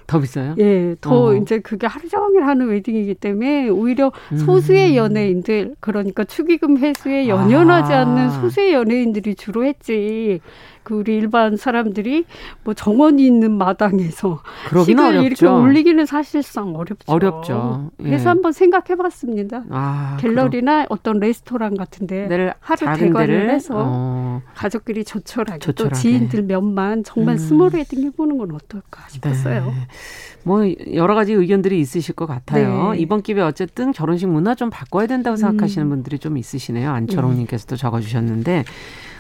더 비싸요? 예, 더 어. 이제 그게 하루 종일 하는 웨딩이기 때문에 오히려 소수의 연예인들, 그러니까 축의금 회수에 연연하지 아. 않는 소수의 연예인들이 주로 했지. 그 우리 일반 사람들이 뭐 정원이 있는 마당에서 식을 어렵죠. 이렇게 올리기는 사실상 어렵죠. 어렵죠. 예. 그래서 한번 생각해봤습니다. 아, 갤러리나 그럼. 어떤 레스토랑 같은데 하루 대관을 해서 어. 가족끼리 조촐하게, 조촐하게 또 지인들 몇만 정말 음. 스몰 웨딩 해보는 건 어떨까 싶었어요. 네. 뭐 여러 가지 의견들이 있으실 것 같아요. 네. 이번 기회에 어쨌든 결혼식 문화 좀 바꿔야 된다고 생각하시는 음. 분들이 좀 있으시네요. 안철홍님께서도 네. 적어주셨는데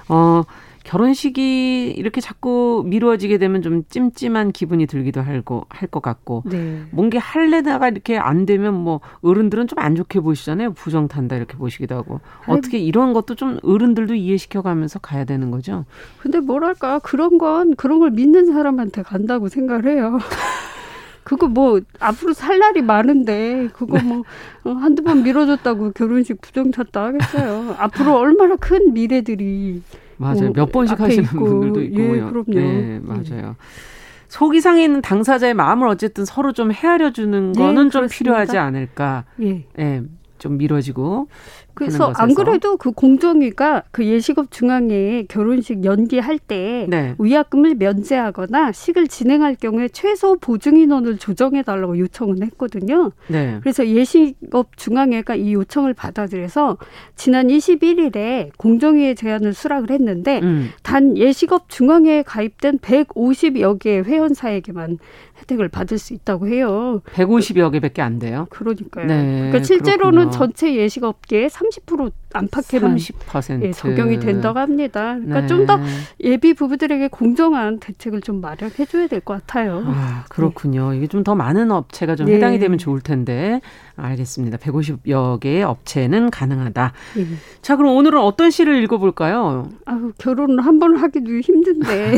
어. 결혼식이 이렇게 자꾸 미루어지게 되면 좀 찜찜한 기분이 들기도 하고 할 것 같고 네. 뭔가 할래다가 이렇게 안 되면 뭐 어른들은 좀 안 좋게 보시잖아요. 부정탄다 이렇게 보시기도 하고 어떻게 이런 것도 좀 어른들도 이해시켜가면서 가야 되는 거죠. 근데 뭐랄까 그런 건 그런 걸 믿는 사람한테 간다고 생각을 해요. 그거 뭐 앞으로 살 날이 많은데 그거 뭐 한두 번 미뤄줬다고 결혼식 부정탔다 하겠어요. 앞으로 얼마나 큰 미래들이 맞아요. 오, 몇 번씩 하시는 있고. 분들도 있고요. 예, 그럼요. 예, 맞아요. 속이 상해 있는 당사자의 마음을 어쨌든 서로 좀 헤아려 주는 거는 예, 좀 필요하지 않을까. 예. 예. 좀 미뤄지고 그래서 안 그래도 그 공정위가 그 예식업 중앙회에 결혼식 연기할 때 네. 위약금을 면제하거나 식을 진행할 경우에 최소 보증 인원을 조정해달라고 요청은 했거든요. 네. 그래서 예식업 중앙회가 이 요청을 받아들여서 지난 이십일 일에 공정위의 제안을 수락을 했는데 음. 단 예식업 중앙회에 가입된 백오십여 개의 회원사에게만 혜택을 받을 수 있다고 해요. 백오십여 개밖에 안 돼요? 그러니까요. 네, 그러니까 실제로는 그렇구나. 전체 예식업계의 삼십 퍼센트 안팎에만 삼십 퍼센트. 예, 적용이 된다고 합니다. 그러니까 네. 좀 더 예비 부부들에게 공정한 대책을 좀 마련해 줘야 될 것 같아요. 아, 그렇군요. 네. 이게 좀 더 많은 업체가 좀 네. 해당이 되면 좋을 텐데 알겠습니다. 백오십여 개의 업체는 가능하다. 네. 자, 그럼 오늘은 어떤 시를 읽어볼까요? 아유, 결혼을 한 번 하기도 힘든데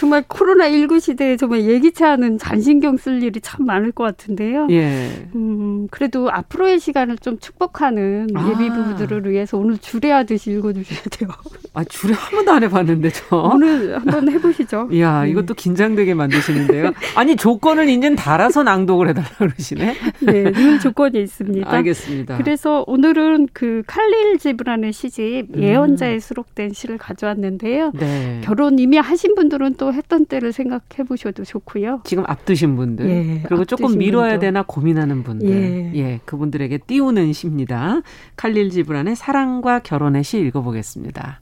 정말 코로나십구 시대에 정말 예기치 않은 잔신경 쓸 일이 참 많을 것 같은데요. 예. 음, 그래도 앞으로의 시간을 좀 축복하는 예비 부부들을 아. 위해서 오늘 주례하듯이 읽어주셔야 돼요. 아, 주례 한 번도 안 해봤는데 저. 오늘 한번 해보시죠. 이야, 네. 이것도 긴장되게 만드시는데요. 아니, 조건을 이제 달아서 낭독을 해달라고 그러시네. 네, 늘 조건이 있습니다. 알겠습니다. 그래서 오늘은 그 칼릴 지브란의 시집 음. 예언자에 수록된 시를 가져왔는데요. 네. 결혼 이미 하신 분들은 또 했던 때를 생각해 보셔도 좋고요. 지금 앞두신 분들. 예, 그리고 앞두신 조금 미뤄야 분도. 되나 고민하는 분들. 예, 예 그분들에게 띄우는 시입니다. 칼릴 지브란의 사랑과 결혼의 시 읽어보겠습니다.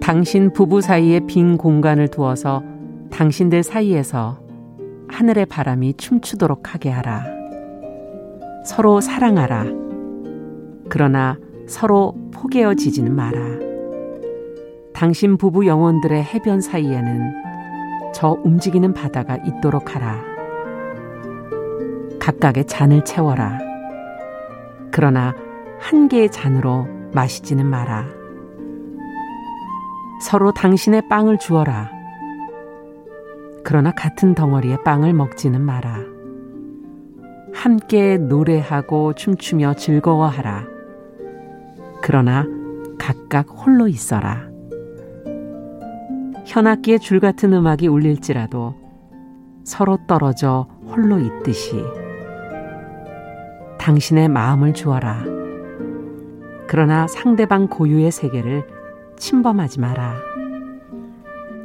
당신 부부 사이에 빈 공간을 두어서 당신들 사이에서 하늘의 바람이 춤추도록 하게 하라. 서로 사랑하라. 그러나 서로 포개어지지는 마라. 당신 부부 영혼들의 해변 사이에는 저 움직이는 바다가 있도록 하라. 각각의 잔을 채워라. 그러나 한 개의 잔으로 마시지는 마라. 서로 당신의 빵을 주어라. 그러나 같은 덩어리의 빵을 먹지는 마라. 함께 노래하고 춤추며 즐거워하라. 그러나 각각 홀로 있어라. 현악기의 줄 같은 음악이 울릴지라도 서로 떨어져 홀로 있듯이 당신의 마음을 주어라. 그러나 상대방 고유의 세계를 침범하지 마라.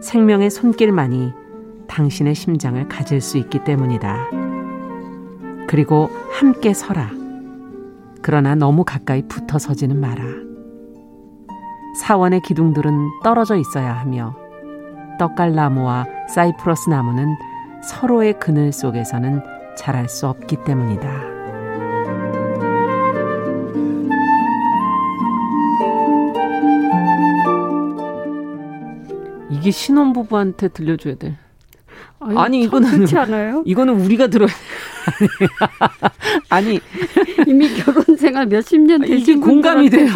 생명의 손길만이 당신의 심장을 가질 수 있기 때문이다. 그리고 함께 서라. 그러나 너무 가까이 붙어 서지는 마라. 사원의 기둥들은 떨어져 있어야 하며 떡갈나무와 사이프러스 나무는 서로의 그늘 속에서는 자랄 수 없기 때문이다. 이게 신혼부부한테 들려줘야 돼. 아니, 아니 이거는 그렇지 않아요? 이거는 우리가 들어야 돼. 아니, 아니 이미 결혼 생활 몇십 년 되신 공감이 돼요.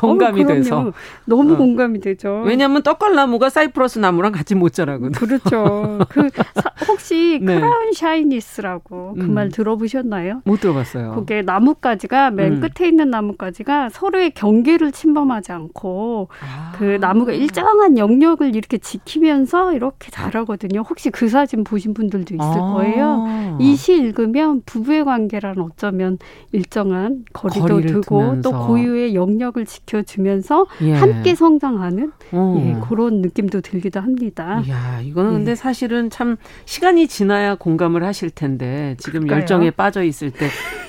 공감이 어, 돼서 너무 어. 공감이 되죠. 왜냐하면 떡갈나무가 사이프러스 나무랑 같이 못 자라거든. 그렇죠. 그 사, 혹시 네. 크라운 샤이니스라고 그 말 음. 들어보셨나요? 못 들어봤어요. 그게 나뭇가지가 맨 음. 끝에 있는 나뭇가지가 서로의 경계를 침범하지 않고 아. 그 나무가 일정한 영역을 이렇게 지키면서 이렇게 자라거든요. 혹시 그 사진 보신 분들도 있을 아. 거예요. 이 시 읽으면 부부의 관계란 어쩌면 일정한 거리도 두고 두면서. 또 고유의 영역을 지켜주면서 예. 함께 성장하는 예, 그런 느낌도 들기도 합니다. 이야, 이거는 예. 근데 사실은 참 시간이 지나야 공감을 하실 텐데 지금 그럴까요? 열정에 빠져 있을 때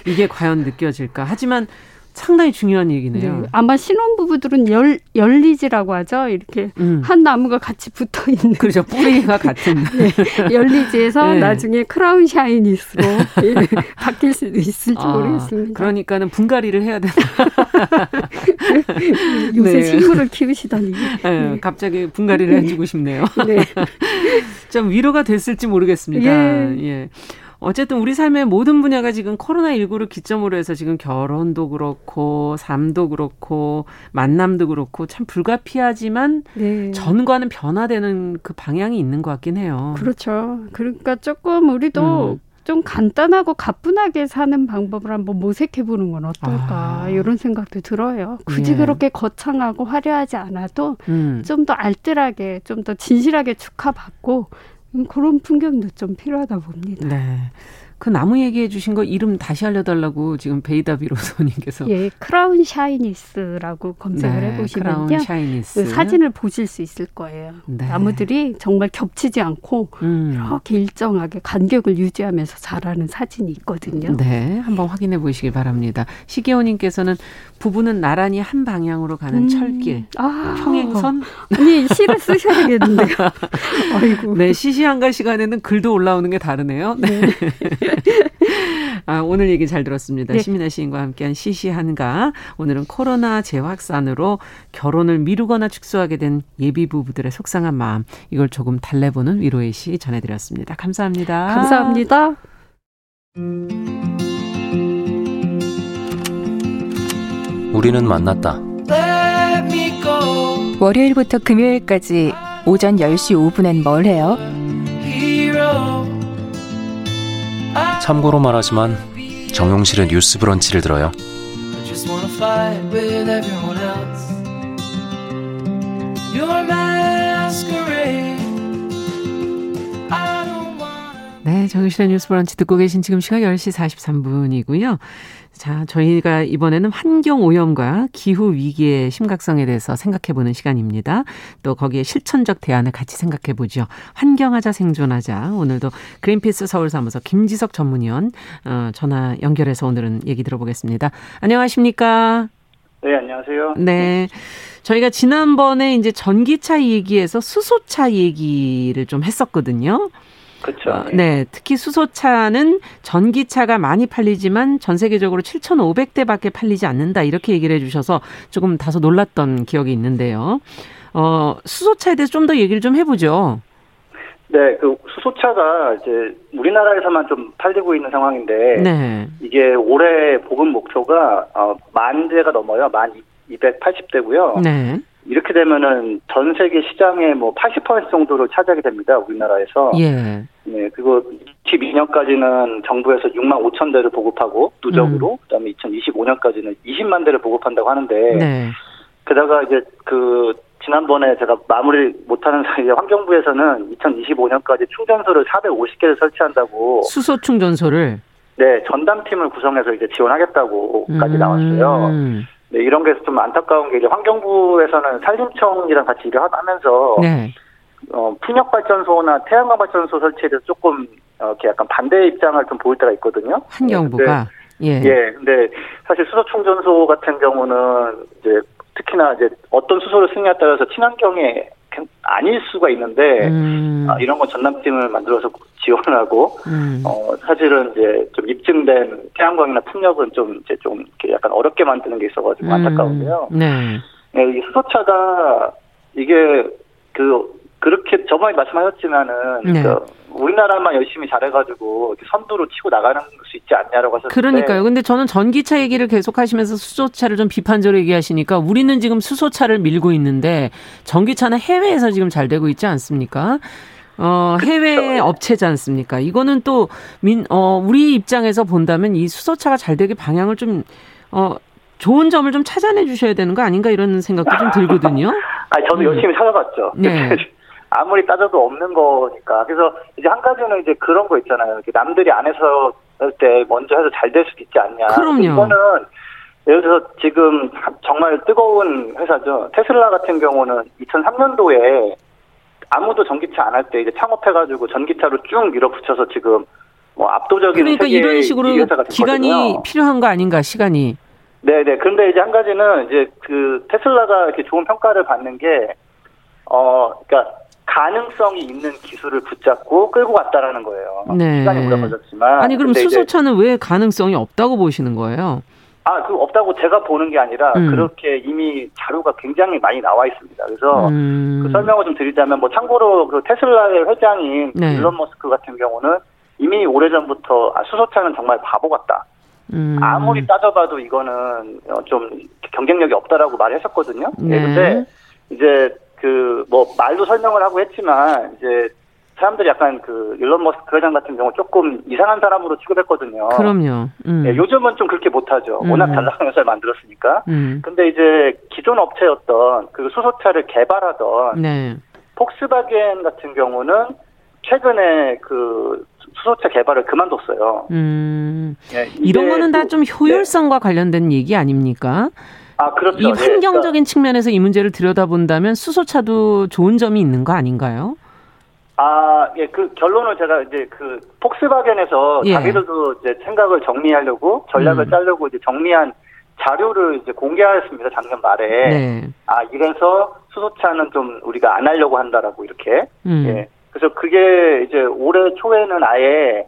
이게 과연 느껴질까. 하지만 상당히 중요한 얘기네요. 네, 아마 신혼부부들은 열, 열리지라고 하죠. 이렇게 음. 한 나무가 같이 붙어있는. 그렇죠. 뿌리가 같은. 네, 열리지에서 네. 나중에 크라운 샤이니스로 바뀔 수도 있을지 아, 모르겠습니다. 그러니까 분갈이를 해야 되나. 요새 네. 식물을 키우시다니. 네, 네. 갑자기 분갈이를 네. 해주고 싶네요. 네. 좀 위로가 됐을지 모르겠습니다. 예. 예. 어쨌든 우리 삶의 모든 분야가 지금 코로나십구를 기점으로 해서 지금 결혼도 그렇고 삶도 그렇고 만남도 그렇고 참 불가피하지만 네. 전과는 변화되는 그 방향이 있는 것 같긴 해요. 그렇죠. 그러니까 조금 우리도 음. 좀 간단하고 가뿐하게 사는 방법을 한번 모색해보는 건 어떨까 아. 이런 생각도 들어요. 굳이 예. 그렇게 거창하고 화려하지 않아도 음. 좀 더 알뜰하게 좀 더 진실하게 축하받고 그런 풍경도 좀 필요하다 봅니다. 네. 그 나무 얘기해 주신 거 이름 다시 알려달라고 지금 베이다비로 손님께서. 예, 크라운 샤이니스라고 검색을 네, 해보시면요. 크라운 샤이니스. 그 사진을 보실 수 있을 거예요. 네. 나무들이 정말 겹치지 않고 음. 이렇게 일정하게 간격을 유지하면서 자라는 사진이 있거든요. 네, 한번 확인해 보시기 바랍니다. 시계호님께서는 부부는 나란히 한 방향으로 가는 음. 철길. 아, 평행선? 아니, 시를 쓰셔야겠는데요. 아이고. 네, 시시한가 시간에는 글도 올라오는 게 다르네요. 네. 네. 아, 오늘 얘기 잘 들었습니다. 네. 신민아 시인과 함께한 시시한가. 오늘은 코로나 재확산으로 결혼을 미루거나 축소하게 된 예비 부부들의 속상한 마음, 이걸 조금 달래보는 위로의 시 전해드렸습니다. 감사합니다. 감사합니다. 우리는 만났다. 월요일부터 금요일까지 오전 열 시 오 분엔 뭘 해요? 참고로 말하지만 정용실의 뉴스 브런치를 들어요. 네, 정용실의 뉴스 브런치 듣고 계신 지금 시각 열 시 사십삼 분이고요. 자, 저희가 이번에는 환경오염과 기후위기의 심각성에 대해서 생각해보는 시간입니다. 또 거기에 실천적 대안을 같이 생각해보죠. 환경하자 생존하자. 오늘도 그린피스 서울사무소 김지석 전문위원 어, 전화 연결해서 오늘은 얘기 들어보겠습니다. 안녕하십니까? 네, 안녕하세요. 네. 저희가 지난번에 이제 전기차 얘기에서 수소차 얘기를 좀 했었거든요. 그렇죠. 어, 네, 특히 수소차는 전기차가 많이 팔리지만 전 세계적으로 칠천오백 대밖에 팔리지 않는다 이렇게 얘기를 해주셔서 조금 다소 놀랐던 기억이 있는데요. 어, 수소차에 대해서 좀 더 얘기를 좀 해보죠. 네, 그 수소차가 이제 우리나라에서만 좀 팔리고 있는 상황인데 네. 이게 올해 보급 목표가 어, 만 대가 넘어요. 만 이백팔십 대고요. 네. 이렇게 되면은 전 세계 시장의 뭐 팔십 퍼센트 정도를 차지하게 됩니다. 우리나라에서. 예. 네, 그거 이십이 년까지는 정부에서 육만 오천 대를 보급하고 누적으로, 음. 그다음에 이천이십오 년까지는 이십만 대를 보급한다고 하는데, 네. 게다가 이제 그 지난번에 제가 마무리 못하는 사이에 환경부에서는 이천이십오 년까지 충전소를 사백오십 개를 설치한다고, 수소 충전소를, 네, 전담팀을 구성해서 이제 지원하겠다고까지 음. 나왔어요. 네, 이런 게 좀 안타까운 게 이제 환경부에서는 산림청이랑 같이 일을 하면서, 네. 어, 풍력발전소나 태양광 발전소 설치에 대해서 조금, 어, 이렇게 약간 반대 입장을 좀 보일 때가 있거든요. 환경부가. 예. 예. 근데 사실 수소 충전소 같은 경우는 이제 특히나 이제 어떤 수소를 쓰느냐에 따라서 친환경에 아닐 수가 있는데, 음. 아, 이런 거 전담팀을 만들어서 지원하고, 음. 어, 사실은 이제 좀 입증된 태양광이나 풍력은 좀 이제 좀 이렇게 약간 어렵게 만드는 게 있어가지고 음. 안타까운데요. 네. 네. 이 수소차가 이게 그, 그렇게 저번에 말씀하셨지만은, 네. 그러니까 우리나라만 열심히 잘해가지고 이렇게 선두로 치고 나가는 수 있지 않냐라고 하셨는데. 그러니까요. 근데 저는 전기차 얘기를 계속하시면서 수소차를 좀 비판적으로 얘기하시니까, 우리는 지금 수소차를 밀고 있는데 전기차는 해외에서 지금 잘 되고 있지 않습니까? 어, 해외 그렇죠. 업체지 않습니까? 이거는 또 민, 어, 우리 입장에서 본다면 이 수소차가 잘 되게 방향을 좀, 어, 좋은 점을 좀 찾아내 주셔야 되는 거 아닌가, 이런 생각도 좀 들거든요. 아니, 저도 음. 열심히 찾아봤죠. 네. 아무리 따져도 없는 거니까. 그래서 이제 한 가지는 이제 그런 거 있잖아요. 남들이 안 해서 할 때 먼저 해서 잘 될 수도 있지 않냐. 그럼요. 이거는 예를 들어서 지금 정말 뜨거운 회사죠. 테슬라 같은 경우는 이천삼 년도에 아무도 전기차 안 할 때 이제 창업해가지고 전기차로 쭉 밀어붙여서 지금 뭐 압도적인. 그러니까 이런 식으로 기간이 됐거든요. 필요한 거 아닌가, 시간이. 네네. 그런데 이제 한 가지는 이제 그 테슬라가 이렇게 좋은 평가를 받는 게, 어, 그러니까 가능성이 있는 기술을 붙잡고 끌고 갔다라는 거예요. 네. 시간이 오래 걸렸지만. 아니, 그럼 수소차는 왜 가능성이 없다고 보시는 거예요? 아, 그 없다고 제가 보는 게 아니라 음. 그렇게 이미 자료가 굉장히 많이 나와 있습니다. 그래서 음. 그 설명을 좀 드리자면, 뭐 참고로 그 테슬라의 회장인 네. 일론 머스크 같은 경우는 이미 오래전부터 아, 수소차는 정말 바보 같다. 음. 아무리 따져봐도 이거는 좀 경쟁력이 없다라고 말했었거든요. 네. 근데 이제 그 뭐 말도 설명을 하고 했지만 이제 사람들이 약간 그 일론 머스크 회장 같은 경우 조금 이상한 사람으로 취급했거든요. 그럼요. 음. 네, 요즘은 좀 그렇게 못하죠. 음. 워낙 잘 나가는 회사를 만들었으니까. 음. 근데 이제 기존 업체였던 그 수소차를 개발하던 네. 폭스바겐 같은 경우는 최근에 그 수소차 개발을 그만뒀어요. 음. 네, 이런 거는 다 좀 효율성과 네. 관련된 얘기 아닙니까? 아, 그렇죠. 이 환경적인 네, 그러니까. 측면에서 이 문제를 들여다본다면 수소차도 좋은 점이 있는 거 아닌가요? 아, 예, 그 결론을 제가 이제 그 폭스바겐에서 예. 자기들도 이제 생각을 정리하려고 전략을 음. 짜려고 이제 정리한 자료를 이제 공개하였습니다. 작년 말에. 네. 아, 이래서 수소차는 좀 우리가 안 하려고 한다라고 이렇게. 음. 예. 그래서 그게 이제 올해 초에는 아예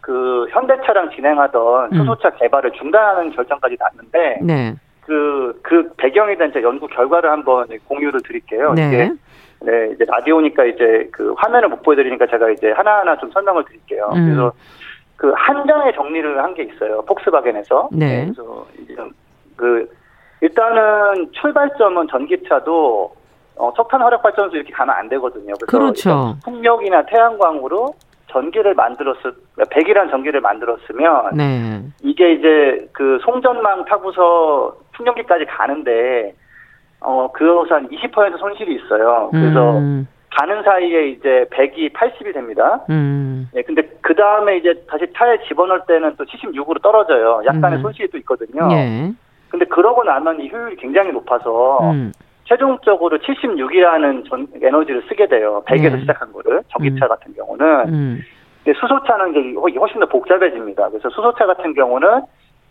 그 현대차랑 진행하던 수소차 음. 개발을 중단하는 결정까지 났는데. 네. 그, 그 배경에 대한 이제 연구 결과를 한번 공유를 드릴게요. 네. 이게, 네, 이제 라디오니까 이제 그 화면을 못 보여드리니까 제가 이제 하나하나 좀 설명을 드릴게요. 음. 그래서 그 한 장의 정리를 한 게 있어요. 폭스바겐에서. 네. 네. 그래서 이제 그, 일단은 출발점은 전기차도 어, 석탄 화력 발전소 이렇게 가면 안 되거든요. 그래서 그렇죠. 풍력이나 태양광으로 전기를 만들었을, 백이란 전기를 만들었으면, 네. 이게 이제 그 송전망 타고서 충전기까지 가는데, 어, 그것은 한 이십 퍼센트 손실이 있어요. 그래서 음. 가는 사이에 이제 백이 팔십이 됩니다. 음. 네, 근데 그 다음에 이제 다시 차에 집어넣을 때는 또 칠십육으로 떨어져요. 약간의 음. 손실이 또 있거든요. 예. 근데 그러고 나면 이 효율이 굉장히 높아서, 음. 최종적으로 칠십육이라는 전, 에너지를 쓰게 돼요. 백에서 네. 시작한 거를. 전기차 음. 같은 경우는. 음. 근데 수소차는 이제 훨씬 더 복잡해집니다. 그래서 수소차 같은 경우는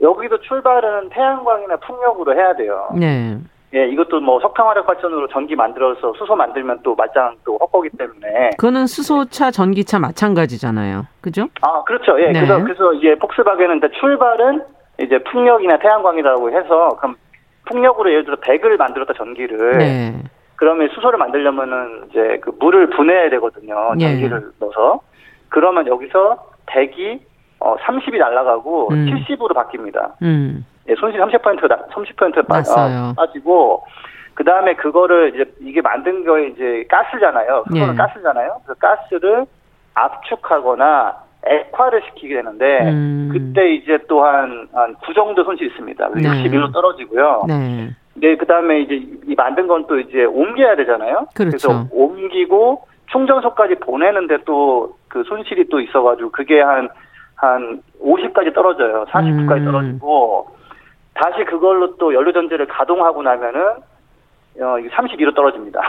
여기도 출발은 태양광이나 풍력으로 해야 돼요. 네. 예, 이것도 뭐 석탄화력 발전으로 전기 만들어서 수소 만들면 또 말짱 또 헛거기 때문에. 그거는 수소차, 전기차 마찬가지잖아요. 그죠? 아, 그렇죠. 예. 네. 그래서, 그래서 이제 폭스바겐은 이제 출발은 이제 풍력이나 태양광이라고 해서 그럼 풍력으로 예를 들어 백을 만들었다 전기를 네. 그러면 수소를 만들려면은 이제 그 물을 분해해야 되거든요. 전기를 네. 넣어서 그러면 여기서 백이 어 삼십이 날아가고 음. 칠십으로 바뀝니다. 음. 예, 손실 삼십 퍼센트 삼십 퍼센트 빠, 빠지고 그 다음에 그거를 이제 이게 만든 거에 이제 가스잖아요. 수소는 네. 가스잖아요. 그래서 가스를 압축하거나 액화를 시키게 되는데 음. 그때 이제 또한 한 구 정도 손실이 있습니다. 네. 육십일로 떨어지고요. 네. 네, 그 다음에 이제 이 만든 건 또 이제 옮겨야 되잖아요. 그렇죠. 그래서 옮기고 충전소까지 보내는데 또 그 손실이 또 있어가지고 그게 한, 한 오십까지 떨어져요. 사십구까지 음. 떨어지고 다시 그걸로 또 연료전지를 가동하고 나면은 어, 삼십이로 떨어집니다.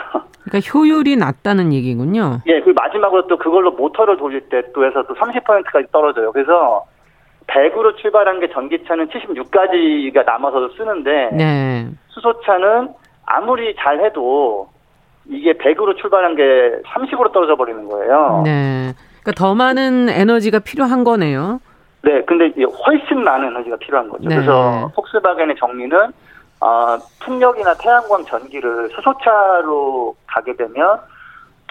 그러니까 효율이 낮다는 얘기군요. 예, 그리고 마지막으로 또 그걸로 모터를 돌릴 때 또 해서 또 삼십 퍼센트까지 떨어져요. 그래서 백으로 출발한 게 전기차는 칠십육까지가 남아서 쓰는데 네. 수소차는 아무리 잘해도 이게 백으로 출발한 게 삼십으로 떨어져 버리는 거예요. 네, 그러니까 더 많은 에너지가 필요한 거네요. 네, 근데 이제 훨씬 많은 에너지가 필요한 거죠. 네. 그래서 폭스바겐의 정리는 어, 풍력이나 태양광 전기를 수소차로 가게 되면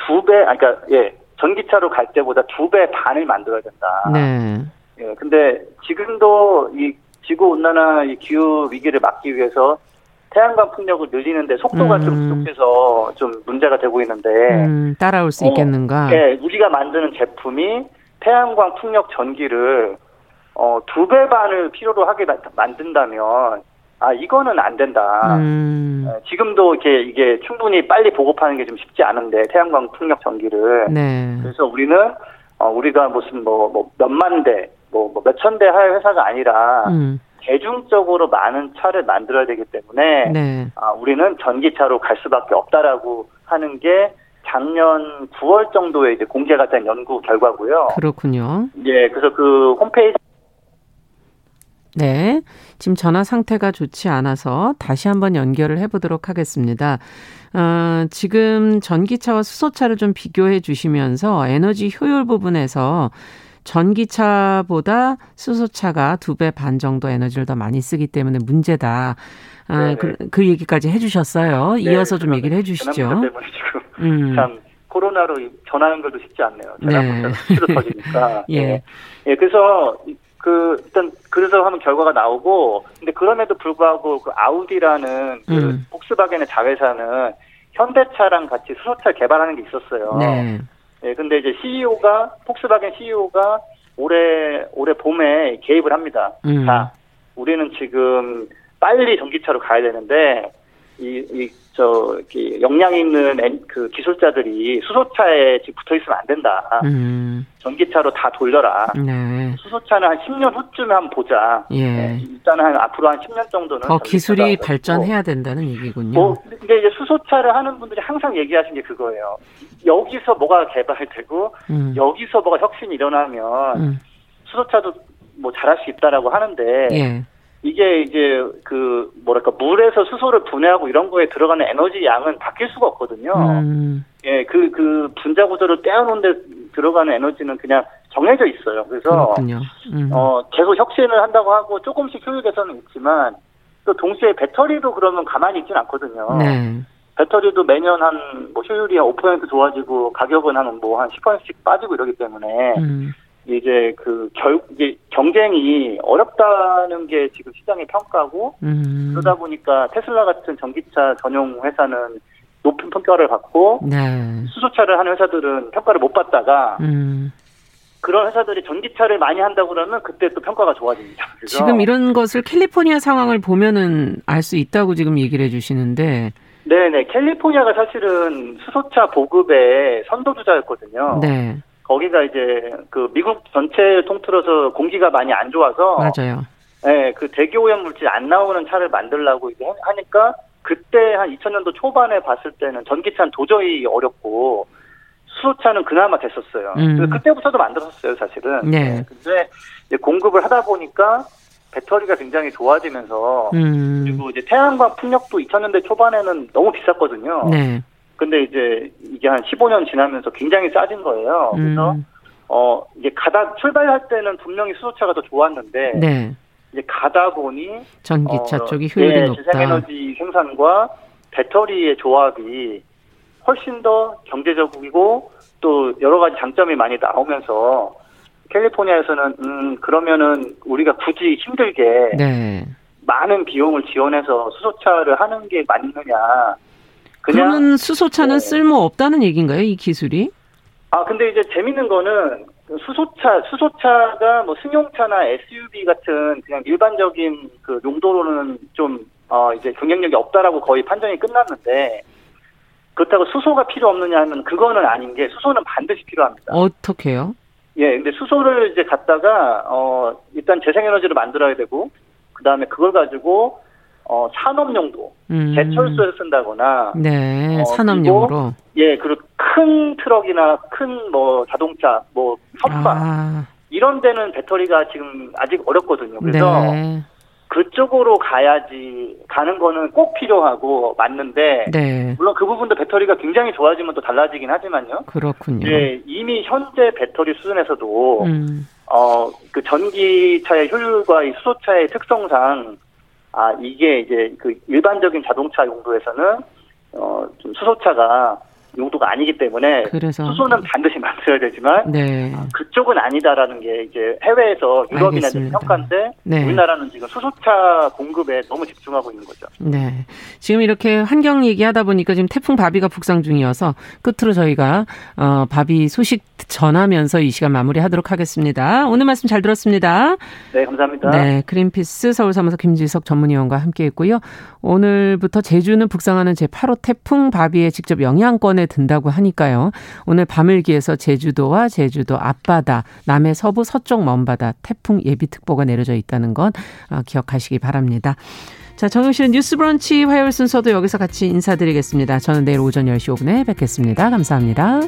두 배, 아, 그러니까 예, 전기차로 갈 때보다 두 배 반을 만들어야 된다. 네. 예, 근데 지금도 이 지구온난화 이 기후 위기를 막기 위해서 태양광 풍력을 늘리는데 속도가 음. 좀 부족해서 좀 문제가 되고 있는데. 음, 따라올 수 어, 있겠는가? 예, 우리가 만드는 제품이 태양광 풍력 전기를 어, 두 배 반을 필요로 하게 마, 만든다면, 아, 이거는 안 된다. 음. 예, 지금도 이렇게 이게 충분히 빨리 보급하는 게 좀 쉽지 않은데, 태양광 풍력 전기를. 네. 그래서 우리는, 어, 우리가 무슨 뭐, 뭐 몇만 대, 뭐, 뭐 몇천 대 할 회사가 아니라, 음. 대중적으로 많은 차를 만들어야 되기 때문에 네. 아, 우리는 전기차로 갈 수밖에 없다라고 하는 게 작년 구월 정도에 이제 공개가 된 연구 결과고요. 그렇군요. 예, 그래서 그 홈페이지 네, 지금 전화 상태가 좋지 않아서 다시 한번 연결을 해보도록 하겠습니다. 어, 지금 전기차와 수소차를 좀 비교해 주시면서 에너지 효율 부분에서 전기차보다 수소차가 두 배 반 정도 에너지를 더 많이 쓰기 때문에 문제다. 아, 그, 그 얘기까지 해주셨어요. 네, 이어서 좀 얘기를 해주시죠. 전화번호 때문에 지금 음. 참 코로나로 전화하는 것도 쉽지 않네요. 전화번호가 네. 수치로 터지니까. 예. 네. 예, 그래서 그 일단 그래서 하면 결과가 나오고, 근데 그럼에도 불구하고 그 아우디라는 그 음. 폭스바겐의 자회사는 현대차랑 같이 수소차 개발하는 게 있었어요. 네. 예, 근데 이제 씨이오가, 폭스바겐 씨이오가 올해, 올해 봄에 개입을 합니다. 음. 자, 우리는 지금 빨리 전기차로 가야 되는데, 이, 이, 저, 이 역량 있는 그 기술자들이 수소차에 지금 붙어 있으면 안 된다. 음. 전기차로 다 돌려라. 네. 수소차는 한 십 년 후쯤에 한번 보자. 예. 네, 일단은 한 앞으로 한 십 년 정도는. 더 기술이 발전해야 된다는 얘기군요. 뭐, 근데 이제 수소차를 하는 분들이 항상 얘기하신 게 그거예요. 여기서 뭐가 개발되고, 음. 여기서 뭐가 혁신이 일어나면, 음. 수소차도 뭐 잘할 수 있다라고 하는데, 예. 이게 이제 그 뭐랄까 물에서 수소를 분해하고 이런 거에 들어가는 에너지 양은 바뀔 수가 없거든요. 음. 예, 그, 그 분자 구조를 떼어놓은 데 들어가는 에너지는 그냥 정해져 있어요. 그래서 음. 어 계속 혁신을 한다고 하고 조금씩 효율 개선은 있지만 또 동시에 배터리도 그러면 가만히 있진 않거든요. 네. 배터리도 매년 한 뭐 효율이 한 오 퍼센트 좋아지고 가격은 한 뭐 한 십 퍼센트씩 빠지고 이러기 때문에. 음. 이제 그 결 이제 경쟁이 어렵다는 게 지금 시장의 평가고 음. 그러다 보니까 테슬라 같은 전기차 전용 회사는 높은 평가를 받고 네. 수소차를 하는 회사들은 평가를 못 받다가 음. 그런 회사들이 전기차를 많이 한다고 그러면 그때 또 평가가 좋아집니다. 그래서 지금 이런 것을 캘리포니아 상황을 보면은 알 수 있다고 지금 얘기를 해주시는데. 네네, 캘리포니아가 사실은 수소차 보급의 선도주자였거든요. 네. 거기가 이제 그 미국 전체 통틀어서 공기가 많이 안 좋아서 맞아요. 예, 그 대기 오염 물질 안 나오는 차를 만들려고 이제 하니까 그때 한 이천 년도 초반에 봤을 때는 전기차는 도저히 어렵고 수소차는 그나마 됐었어요. 음. 그때부터도 만들었어요, 사실은. 네. 근데 이제 공급을 하다 보니까 배터리가 굉장히 좋아지면서 음. 그리고 이제 태양광 풍력도 이천 년대 초반에는 너무 비쌌거든요. 네. 근데 이제 이게 한 십오 년 지나면서 굉장히 싸진 거예요. 그래서 음. 어 이제 가다 출발할 때는 분명히 수소차가 더 좋았는데 네. 이제 가다 보니 전기차 어, 쪽이 효율이 네, 높다. 재생에너지 생산과 배터리의 조합이 훨씬 더 경제적이고 또 여러 가지 장점이 많이 나오면서 캘리포니아에서는 음 그러면은 우리가 굳이 힘들게 네. 많은 비용을 지원해서 수소차를 하는 게 맞느냐. 그러면 수소차는 네. 쓸모 없다는 얘기인가요, 이 기술이? 아, 근데 이제 재밌는 거는 수소차, 수소차가 뭐 승용차나 에스유브이 같은 그냥 일반적인 그 용도로는 좀, 어, 이제 경쟁력이 없다라고 거의 판정이 끝났는데, 그렇다고 수소가 필요 없느냐 하면 그거는 아닌 게 수소는 반드시 필요합니다. 어떻게요? 예, 근데 수소를 이제 갖다가, 어, 일단 재생에너지를 만들어야 되고, 그 다음에 그걸 가지고, 어, 산업 용도, 음. 제철소에 쓴다거나. 네, 어, 산업용으로. 예, 그리고 큰 트럭이나 큰 뭐 자동차, 뭐 선박, 아. 이런 데는 배터리가 지금 아직 어렵거든요. 그래서 네. 그쪽으로 가야지, 가는 거는 꼭 필요하고 맞는데. 네. 물론 그 부분도 배터리가 굉장히 좋아지면 또 달라지긴 하지만요. 그렇군요. 예, 이미 현재 배터리 수준에서도, 음. 어, 그 전기차의 효율과 이 수소차의 특성상 아, 이게 이제 그 일반적인 자동차 용도에서는, 어, 좀 수소차가 용도가 아니기 때문에. 그래서. 수소는 반드시 만들어야 되지만. 네. 그쪽은 아니다라는 게 이제 해외에서 유럽이나 좀 평가인데. 네. 우리나라는 지금 수소차 공급에 너무 집중하고 있는 거죠. 네. 지금 이렇게 환경 얘기하다 보니까 지금 태풍 바비가 북상 중이어서 끝으로 저희가, 어, 바비 소식 전하면서 이 시간 마무리하도록 하겠습니다. 오늘 말씀 잘 들었습니다. 네, 감사합니다. 네, 그린피스 서울사무소 김지석 전문위원과 함께했고요. 오늘부터 제주는 북상하는 제팔 호 태풍 바비에 직접 영향권에 든다고 하니까요. 오늘 밤을 기해서 제주도와 제주도 앞바다, 남해 서부 서쪽 먼바다 태풍 예비특보가 내려져 있다는 건 기억하시기 바랍니다. 자, 정용실 뉴스브런치 화요일 순서도 여기서 같이 인사드리겠습니다. 저는 내일 오전 열 시 오 분에 뵙겠습니다. 감사합니다.